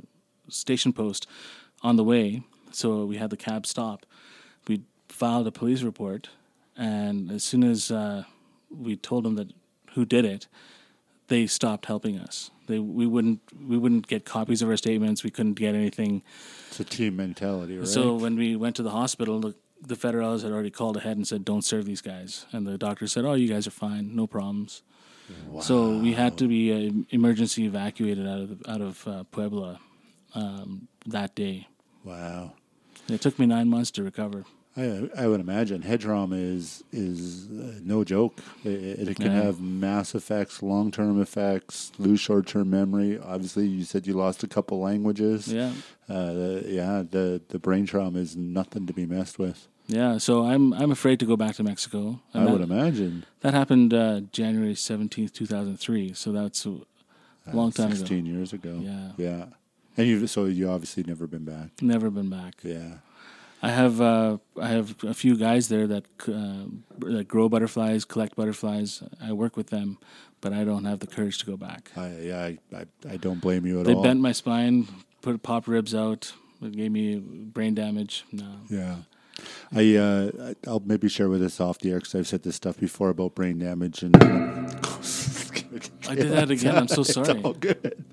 station post on the way. So we had the cab stop. We filed a police report, and as soon as uh, we told them that who did it, they stopped helping us. They we wouldn't we wouldn't get copies of our statements. We couldn't get anything. It's a team mentality, right? So when we went to the hospital, the, the Federales had already called ahead and said, "Don't serve these guys." And the doctor said, "Oh, you guys are fine, no problems." Wow. So we had to be uh, emergency evacuated out of the, out of uh, Puebla um, that day. Wow. It took me nine months to recover. I, I would imagine head trauma is is uh, no joke. It, it can yeah. have mass effects, long-term effects, lose short-term memory. Obviously, you said you lost a couple languages. Yeah, uh, the, yeah. The, the brain trauma is nothing to be messed with. Yeah, so I'm I'm afraid to go back to Mexico. And I that, would imagine that happened uh, January seventeenth, two thousand three. So that's a long time ago. Sixteen years ago. Yeah, yeah. And you so you obviously never been back. Never been back. Yeah. I have uh, I have a few guys there that uh, that grow butterflies, collect butterflies. I work with them, but I don't have the courage to go back. I, yeah, I, I, I don't blame you at they all. They bent my spine, put pop ribs out. It gave me brain damage. No. Yeah. I uh, I'll maybe share with us off the air because I've said this stuff before about brain damage and. I did that again. I'm so sorry. It's all good.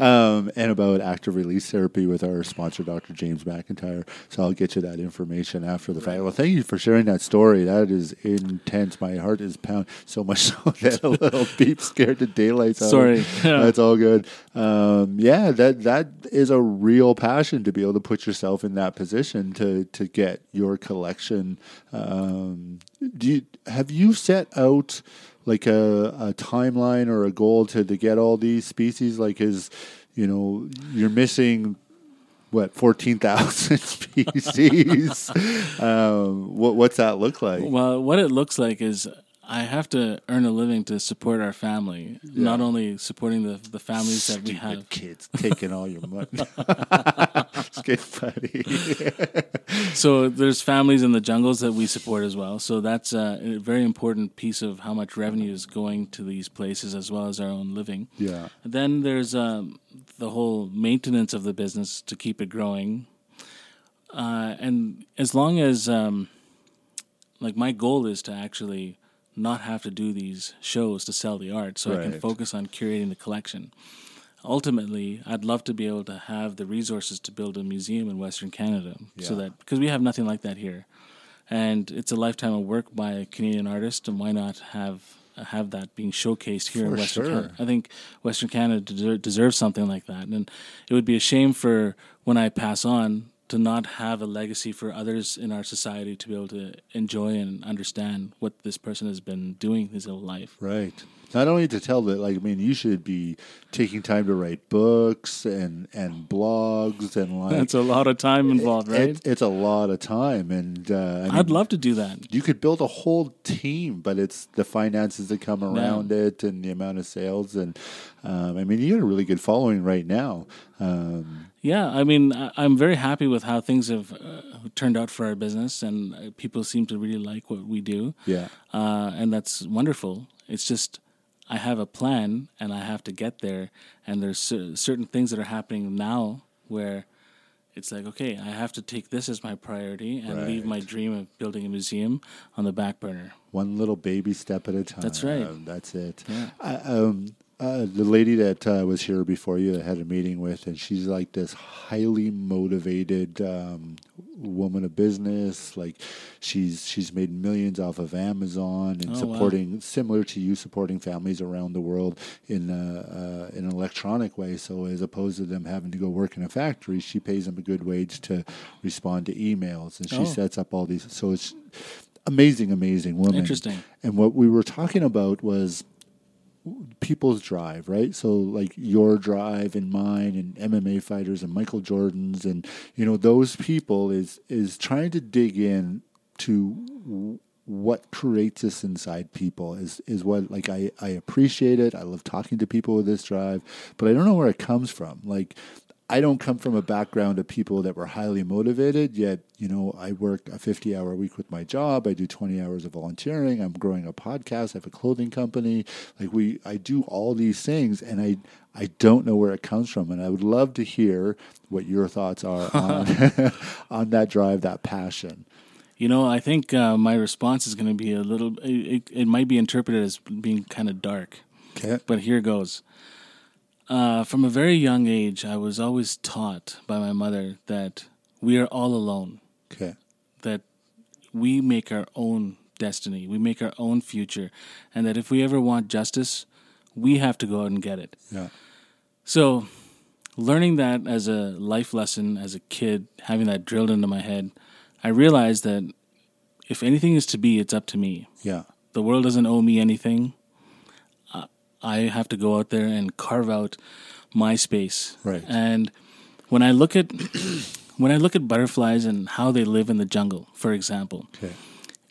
Um, and about active release therapy with our sponsor, Doctor James McIntyre. So I'll get you that information after the fact. Well, thank you for sharing that story. That is intense. My heart is pounding so much so that a little beep scared the daylights out. Sorry. Yeah. That's all good. Um, yeah, that that is a real passion to be able to put yourself in that position to to get your collection. Um, do you, have you set out... like a, a timeline or a goal to, to get all these species? Like is, you know, you're missing, what, fourteen thousand species? um, what What's that look like? Well, what it looks like is I have to earn a living to support our family, yeah. Not only supporting the, the families Stupid that we have. Kids taking all your money. It's good, buddy. So there's families in the jungles that we support as well. So that's a, a very important piece of how much revenue is going to these places as well as our own living. Yeah. Then there's um, the whole maintenance of the business to keep it growing. Uh, and as long as, um, like my goal is to actually... not have to do these shows to sell the art, so right. I can focus on curating the collection. Ultimately, I'd love to be able to have the resources to build a museum in Western Canada, yeah. so that because we have nothing like that here, and it's a lifetime of work by a Canadian artist, and why not have have that being showcased here for in Western sure. Canada? I think Western Canada de- deserves something like that, and it would be a shame for when I pass on to not have a legacy for others in our society to be able to enjoy and understand what this person has been doing his whole life. Right. Not only to tell that, like, I mean, you should be taking time to write books and, and blogs and like... That's a lot of time involved, it, right? It, it's a lot of time. And uh, I mean, I'd love to do that. You could build a whole team, but it's the finances that come around yeah. it and the amount of sales. And, um, I mean, you got a really good following right now. Um, yeah, I mean, I, I'm very happy with how things have uh, turned out for our business, and uh, people seem to really like what we do. Yeah. Uh, and that's wonderful. It's just... I have a plan, and I have to get there. And there's cer- certain things that are happening now where it's like, okay, I have to take this as my priority and right. leave my dream of building a museum on the back burner. One little baby step at a time. That's right. Um, that's it. Yeah. I, um, uh, the lady that uh, was here before you, I had a meeting with, and she's like this highly motivated um, woman of business. Like she's she's made millions off of Amazon and oh, supporting wow. similar to you supporting families around the world in a, uh, in an electronic way. So as opposed to them having to go work in a factory, she pays them a good wage to respond to emails, and she oh. sets up all these. So it's amazing, amazing woman. Interesting. And what we were talking about was people's drive, right? So like your drive and mine and M M A fighters and Michael Jordan's and, you know, those people is is trying to dig in to what creates this inside people is, is what, like, I, I appreciate it. I love talking to people with this drive, but I don't know where it comes from. Like, I don't come from a background of people that were highly motivated, yet, you know, I work a fifty-hour week with my job. I do twenty hours of volunteering. I'm growing a podcast. I have a clothing company. Like, we, I do all these things, and I I don't know where it comes from. And I would love to hear what your thoughts are on, on that drive, that passion. You know, I think uh, my response is going to be a little, it, it might be interpreted as being kind of dark. Okay. But here goes. Uh, from a very young age, I was always taught by my mother that we are all alone. Okay. That we make our own destiny. We make our own future. And that if we ever want justice, we have to go out and get it. Yeah. So learning that as a life lesson, as a kid, having that drilled into my head, I realized that if anything is to be, it's up to me. Yeah. The world doesn't owe me anything. Uh, I have to go out there and carve out my space. Right. And when I look at when I look at butterflies and how they live in the jungle, for example, okay,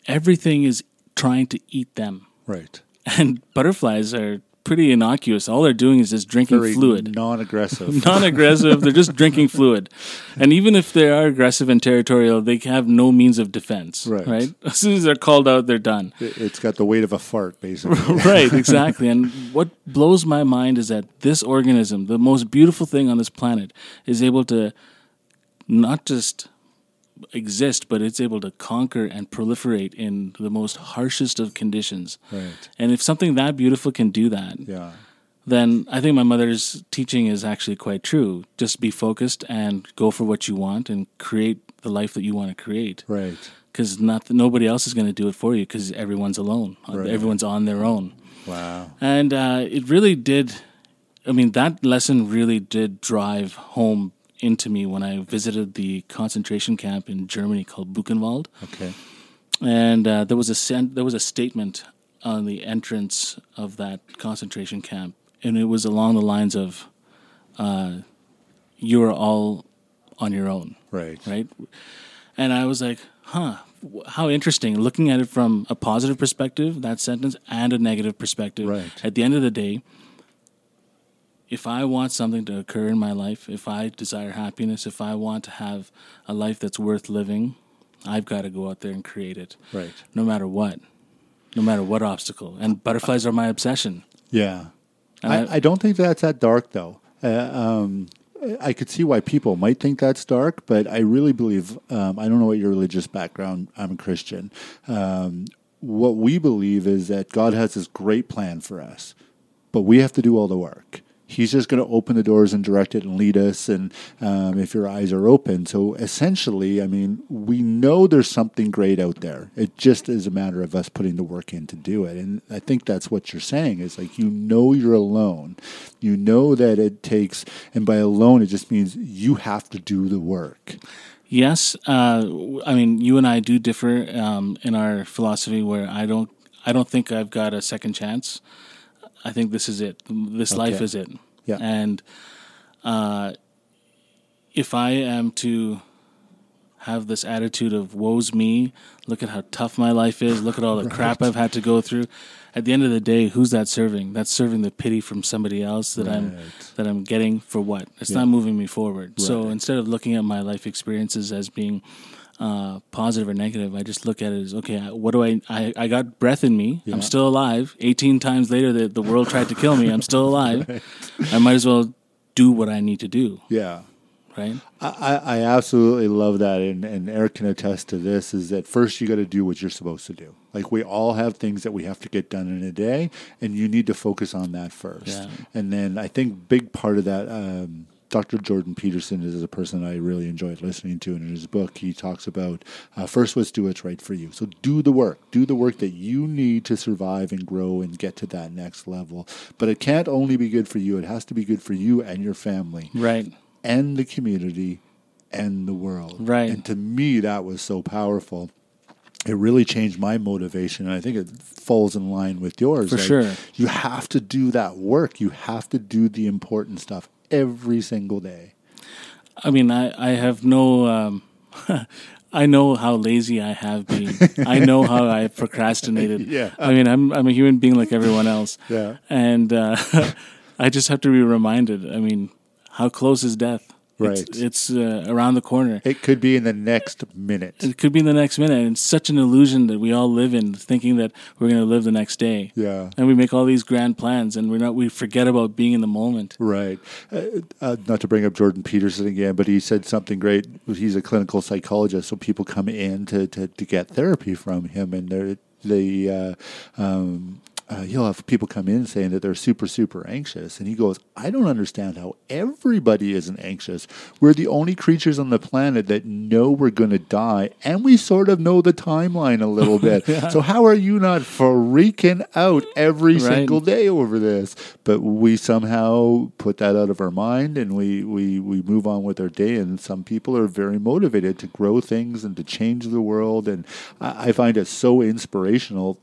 everything is trying to eat them. Right. And butterflies are pretty innocuous. All they're doing is just drinking Very fluid. Non-aggressive. Non-aggressive. They're just drinking fluid. And even if they are aggressive and territorial, they have no means of defense. Right. Right? As soon as they're called out, they're done. It's got the weight of a fart, basically. Right, exactly. And what blows my mind is that this organism, the most beautiful thing on this planet, is able to not just exist, but it's able to conquer and proliferate in the most harshest of conditions. Right. And if something that beautiful can do that, yeah, then I think my mother's teaching is actually quite true. Just be focused and go for what you want and create the life that you want to create. Right. Because not nobody else is going to do it for you because everyone's alone. Right. Everyone's on their own. Wow. And uh, it really did, I mean, that lesson really did drive home into me when I visited the concentration camp in Germany called Buchenwald. Okay. And uh, there was a sen- there was a statement on the entrance of that concentration camp, and it was along the lines of, uh, "You are all on your own." Right. Right. And I was like, "Huh, how interesting." Looking at it from a positive perspective, that sentence, and a negative perspective. Right. At the end of the day, if I want something to occur in my life, if I desire happiness, if I want to have a life that's worth living, I've got to go out there and create it. Right. No matter what. No matter what obstacle. And butterflies are my obsession. Yeah. I, I, I don't think that's that dark, though. Uh, um, I could see why people might think that's dark, but I really believe, um, I don't know what your religious background, I'm a Christian. Um, what we believe is that God has this great plan for us, but we have to do all the work. He's just going to open the doors and direct it and lead us, and um, if your eyes are open. So essentially, I mean, we know there's something great out there. It just is a matter of us putting the work in to do it. And I think that's what you're saying is, like, you know you're alone. You know that it takes, and by alone, it just means you have to do the work. Yes. Uh, I mean, you and I do differ um, in our philosophy where I don't, I don't think I've got a second chance. I think this is it. This okay. life is it. Yeah. And uh, if I am to have this attitude of woe's me, look at how tough my life is, look at all the right. crap I've had to go through, at the end of the day, who's that serving? That's serving the pity from somebody else that right. I'm that I'm getting for what? It's yeah. not moving me forward. Right. So instead of looking at my life experiences as being Uh, positive or negative, I just look at it as, okay, what do I, I, I got breath in me, yeah. I'm still alive, eighteen times later the, the world tried to kill me, I'm still alive, right. I might as well do what I need to do. Yeah. Right? I, I absolutely love that, and, and Eric can attest to this, is that first you got to do what you're supposed to do. Like, we all have things that we have to get done in a day, and you need to focus on that first. Yeah. And then I think big part of that, um, Doctor Jordan Peterson is a person I really enjoyed listening to, and in his book, he talks about, uh, first, let's do what's right for you. So do the work. Do the work that you need to survive and grow and get to that next level. But it can't only be good for you. It has to be good for you and your family. Right. And the community and the world. Right. And to me, that was so powerful. it really changed my motivation. And I think it falls in line with yours. For like, sure. You have to do that work. You have to do the important stuff every single day. I mean, I, I have no... Um, I know how lazy I have been. I know how I procrastinated. Yeah. I mean, I'm I'm a human being like everyone else. Yeah. And uh, I just have to be reminded. I mean, how close is death? Right. It's, it's uh, around the corner. It could be in the next minute. It could be in the next minute. And it's such an illusion that we all live in, thinking that we're going to live the next day. Yeah. And we make all these grand plans, and we're not. We forget about being in the moment. Right. Uh, uh, not to bring up Jordan Peterson again, but he said something great. He's a clinical psychologist, so people come in to to, to get therapy from him, and they're they. Uh, um, Uh, he'll have people come in saying that they're super, super anxious. And he goes, I don't understand how everybody isn't anxious. We're the only creatures on the planet that know we're going to die. And we sort of know the timeline a little bit. Yeah. So how are you not freaking out every right. single day over this? But we somehow put that out of our mind, and we, we, we move on with our day. And some people are very motivated to grow things and to change the world. And I, I find it so inspirational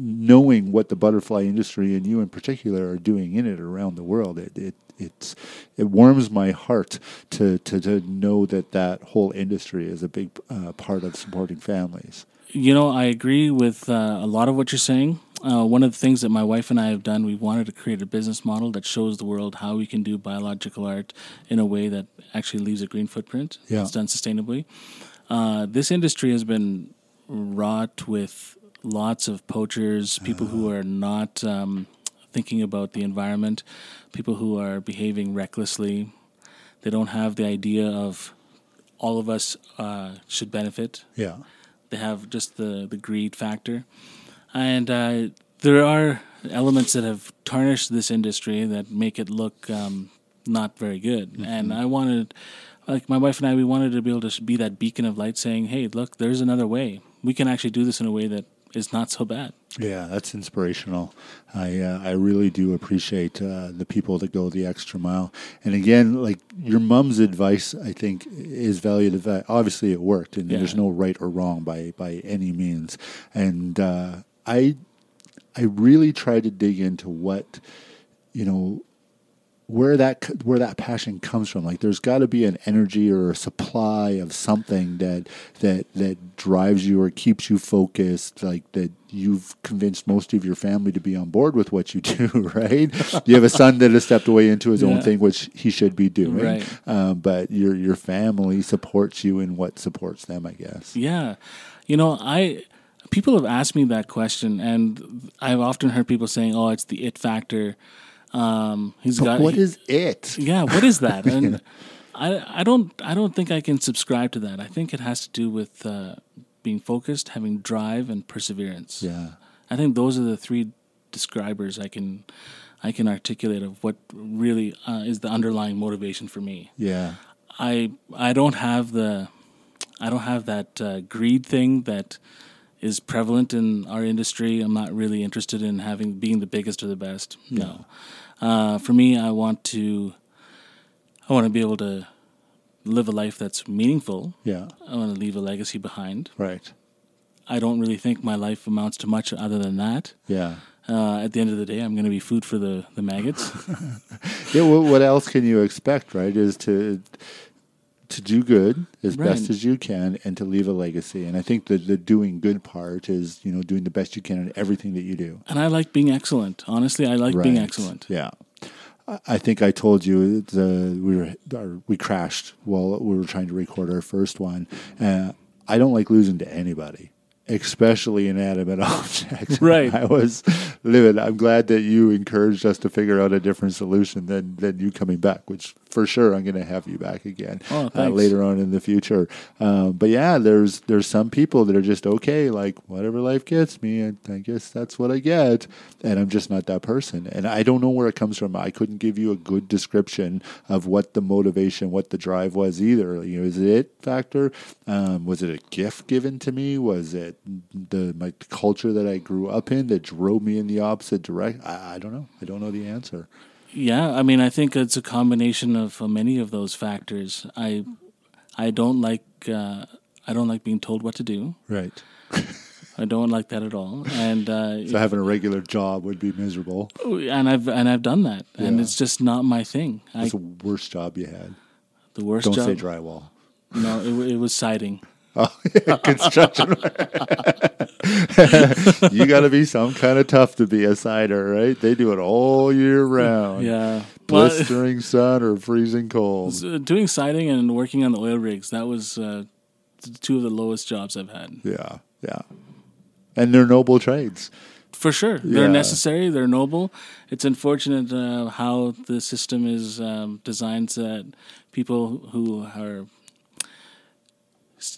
knowing what the butterfly industry and you in particular are doing in it around the world. It it it's, it warms my heart to, to, to know that that whole industry is a big uh, part of supporting families. You know, I agree with uh, a lot of what you're saying. Uh, one of the things that my wife and I have done, we wanted to create a business model that shows the world how we can do biological art in a way that actually leaves a green footprint. Yeah. It's done sustainably. Uh, this industry has been wrought with lots of poachers, people who are not um, thinking about the environment, people who are behaving recklessly. They don't have the idea of all of us uh, should benefit. Yeah, they have just the, the greed factor. And uh, there are elements that have tarnished this industry that make it look um, not very good. Mm-hmm. And I wanted, like my wife and I, we wanted to be able to be that beacon of light saying, hey, look, there's another way. We can actually do this in a way that is not so bad. Yeah, that's inspirational. I uh, I really do appreciate uh, the people that go the extra mile. And again, like your mom's advice, I think, is valued. Obviously, it worked, and yeah. There's no right or wrong by, by any means. And uh, I I really try to dig into what, you know, where that where that passion comes from. Like there's got to be an energy or a supply of something that that that drives you or keeps you focused, like that you've convinced most of your family to be on board with what you do, right? You have a son that has stepped away into his yeah. own thing, which he should be doing. Right. Um, but your your family supports you in what supports them, I guess. Yeah. You know, I people have asked me that question, and I've often heard people saying, oh, it's the it factor. Um, he's but got what he, is it? Yeah, what is that? And yeah. I, I don't, I don't think I can subscribe to that. I think it has to do with uh, being focused, having drive, and perseverance. Yeah, I think those are the three describers I can, I can articulate of what really uh, is the underlying motivation for me. Yeah, I, I don't have the, I don't have that uh, greed thing that is prevalent in our industry. I'm not really interested in having being the biggest or the best. No. no. Uh, for me, I want to I want to be able to live a life that's meaningful. Yeah. I want to leave a legacy behind. Right. I don't really think my life amounts to much other than that. Yeah. Uh, at the end of the day, I'm going to be food for the, the maggots. Yeah, well, what else can you expect, right, is to... to do good as right. best as you can and to leave a legacy. And I think the, the doing good part is, you know, doing the best you can in everything that you do. And I like being excellent. Honestly, I like right. being excellent. Yeah. I think I told you the, we were, our, we crashed while we were trying to record our first one. Uh, I don't like losing to anybody, especially inanimate objects. Right. I was livid. I'm glad that you encouraged us to figure out a different solution than, than you coming back, which for sure I'm going to have you back again oh, uh, later on in the future. Um, but yeah, there's there's some people that are just okay, like whatever life gets me, and I guess that's what I get. And I'm just not that person. And I don't know where it comes from. I couldn't give you a good description of what the motivation, what the drive was either. You know, is it it factor? Um, was it a gift given to me? Was it the my the culture that I grew up in that drove me in the opposite direction? I, I don't know. I don't know the answer. Yeah, I mean, I think it's a combination of many of those factors. I, I don't like. Uh, I don't like being told what to do. Right. I don't like that at all. And uh, so having a regular job would be miserable. And I've and I've done that, yeah. and it's just not my thing. What's the worst job you had? The worst don't job? Don't say drywall. No, it, it was siding. Oh, yeah, construction. You got to be some kind of tough to be a cider, right? They do it all year round. Yeah. Blistering well, sun or freezing cold. Doing siding and working on the oil rigs, that was uh, two of the lowest jobs I've had. Yeah, yeah. And they're noble trades. For sure. They're yeah. necessary. They're noble. It's unfortunate uh, how the system is um, designed so that people who are...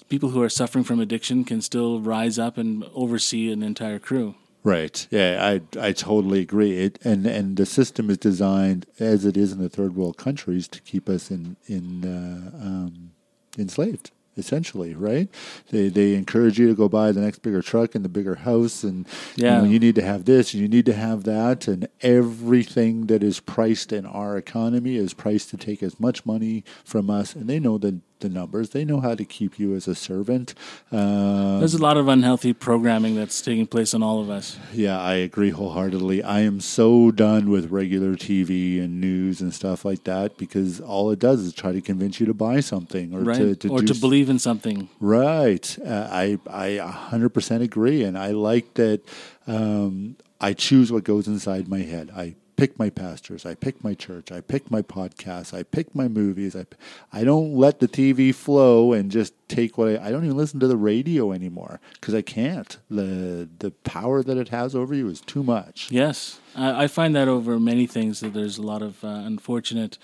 people who are suffering from addiction can still rise up and oversee an entire crew. Right. Yeah, I I totally agree. It, and, and the system is designed, as it is in the third world countries, to keep us in in uh, um, enslaved, essentially, right? They they encourage you to go buy the next bigger truck and the bigger house, and yeah. you know, you need to have this, and you need to have that, and everything that is priced in our economy is priced to take as much money from us, and they know that the numbers. They know how to keep you as a servant. Um, There's a lot of unhealthy programming that's taking place on all of us. Yeah, I agree wholeheartedly. I am so done with regular T V and news and stuff like that, because all it does is try to convince you to buy something or right. to, to or do to s- believe in something. Right. Uh, I I one hundred percent agree, and I like that um, I choose what goes inside my head. I pick my pastors, I pick my church, I pick my podcasts, I pick my movies. I, I don't let the T V flow and just take what I... I don't even listen to the radio anymore because I can't. The the power that it has over you is too much. Yes. I, I find that over many things, that there's a lot of uh, unfortunate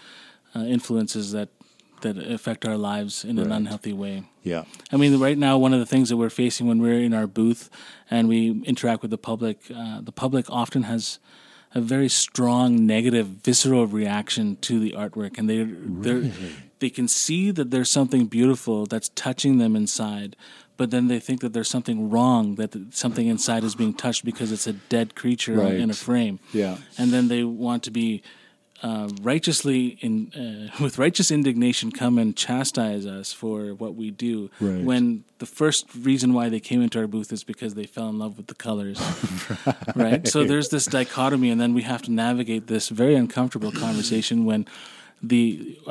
uh, influences that, that affect our lives in right. an unhealthy way. Yeah. I mean, right now, one of the things that we're facing when we're in our booth and we interact with the public, uh, the public often has... a very strong, negative, visceral reaction to the artwork, and they really? they can see that there's something beautiful that's touching them inside, but then they think that there's something wrong, that something inside is being touched because it's a dead creature right. in a frame. Yeah, and then they want to be uh, righteously, in uh, with righteous indignation, come and chastise us for what we do. Right. When the first reason why they came into our booth is because they fell in love with the colors. right. right? So there's this dichotomy, and then we have to navigate this very uncomfortable conversation when the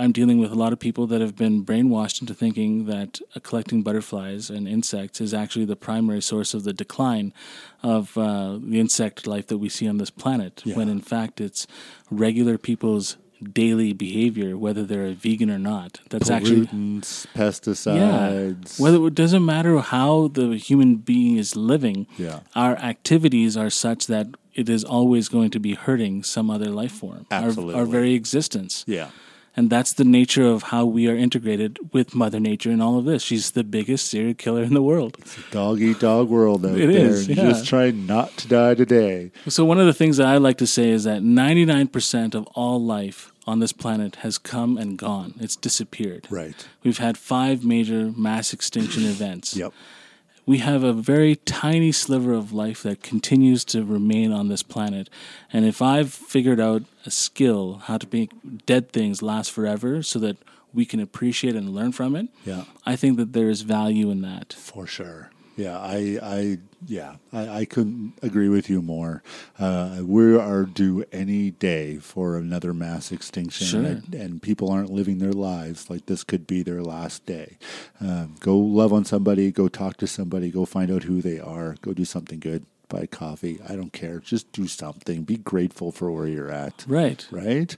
I'm dealing with a lot of people that have been brainwashed into thinking that uh, collecting butterflies and insects is actually the primary source of the decline of uh, the insect life that we see on this planet, yeah. when in fact it's regular people's daily behavior, whether they're a vegan or not. That's pollutants, actually pesticides. Yeah, whether it doesn't matter how the human being is living. Yeah. Our activities are such that it is always going to be hurting some other life form. Absolutely. Our, our very existence. Yeah. And that's the nature of how we are integrated with Mother Nature and all of this. She's the biggest serial killer in the world. It's a dog-eat-dog world out there. It is, yeah. Just try not to die today. So one of the things that I like to say is that ninety-nine percent of all life on this planet has come and gone. It's disappeared. Right. We've had five major mass extinction events. Yep. We have a very tiny sliver of life that continues to remain on this planet. And if I've figured out a skill, how to make dead things last forever so that we can appreciate and learn from it, yeah. I think that there is value in that. For sure. Yeah, I, I, yeah, I, I couldn't agree with you more. Uh, we are due any day for another mass extinction, sure. and, and people aren't living their lives like this could be their last day. Um, go love on somebody. Go talk to somebody. Go find out who they are. Go do something good. Buy coffee. I don't care. Just do something. Be grateful for where you're at. Right. Right?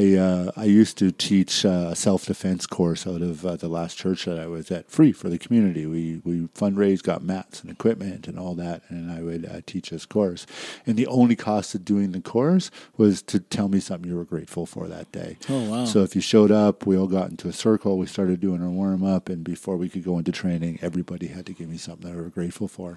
I uh, I used to teach a self-defense course out of uh, the last church that I was at, free for the community. We we fundraised, got mats and equipment and all that, and I would uh, teach this course. And the only cost of doing the course was to tell me something you were grateful for that day. Oh, wow. So if you showed up, we all got into a circle. We started doing our warm-up, and before we could go into training, everybody had to give me something they were grateful for.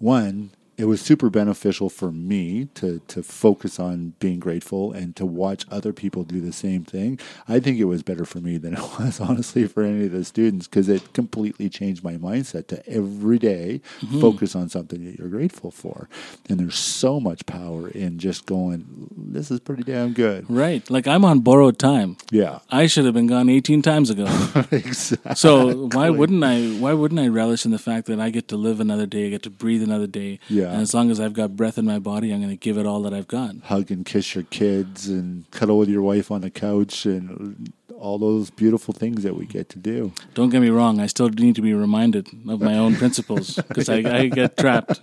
One... it was super beneficial for me to to focus on being grateful and to watch other people do the same thing. I think it was better for me than it was, honestly, for any of the students, because it completely changed my mindset to every day mm-hmm. focus on something that you're grateful for. And there's so much power in just going, this is pretty damn good. Right. Like, I'm on borrowed time. Yeah. I should have been gone eighteen times ago. Exactly. So why wouldn't I, why wouldn't I relish in the fact that I get to live another day, I get to breathe another day. Yeah. And as long as I've got breath in my body, I'm going to give it all that I've got. Hug and kiss your kids and cuddle with your wife on the couch and all those beautiful things that we get to do. Don't get me wrong. I still need to be reminded of my own principles because I, I get trapped.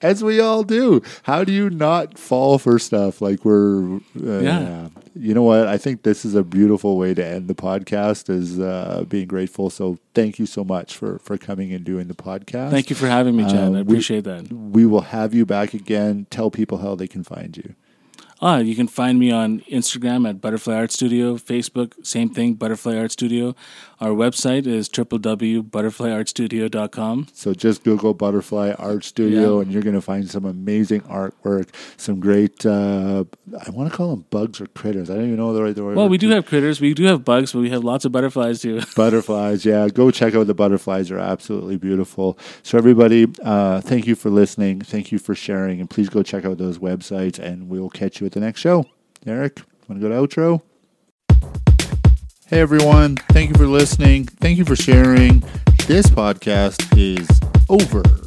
As we all do. How do you not fall for stuff like we're... Uh, yeah. You know what? I think this is a beautiful way to end the podcast is uh, being grateful. So thank you so much for, for coming and doing the podcast. Thank you for having me, Chad. Uh, I appreciate we, that. We will have you back again. Tell people how they can find you. Uh, you can find me on Instagram at Butterfly Art Studio, Facebook, same thing, Butterfly Art Studio. Our website is w w w dot butterfly art studio dot com. So just Google Butterfly Art Studio, yeah. and you're going to find some amazing artwork, some great, uh, I want to call them bugs or critters. I don't even know the right the word. Well, we do have critters. We do have bugs, but we have lots of butterflies too. Butterflies, yeah. Go check out the butterflies. They're absolutely beautiful. So everybody, uh, thank you for listening. Thank you for sharing. And please go check out those websites, and we'll catch you at the next show. Eric, want to go to outro? Hey everyone, thank you for listening. Thank you for sharing. This podcast is over.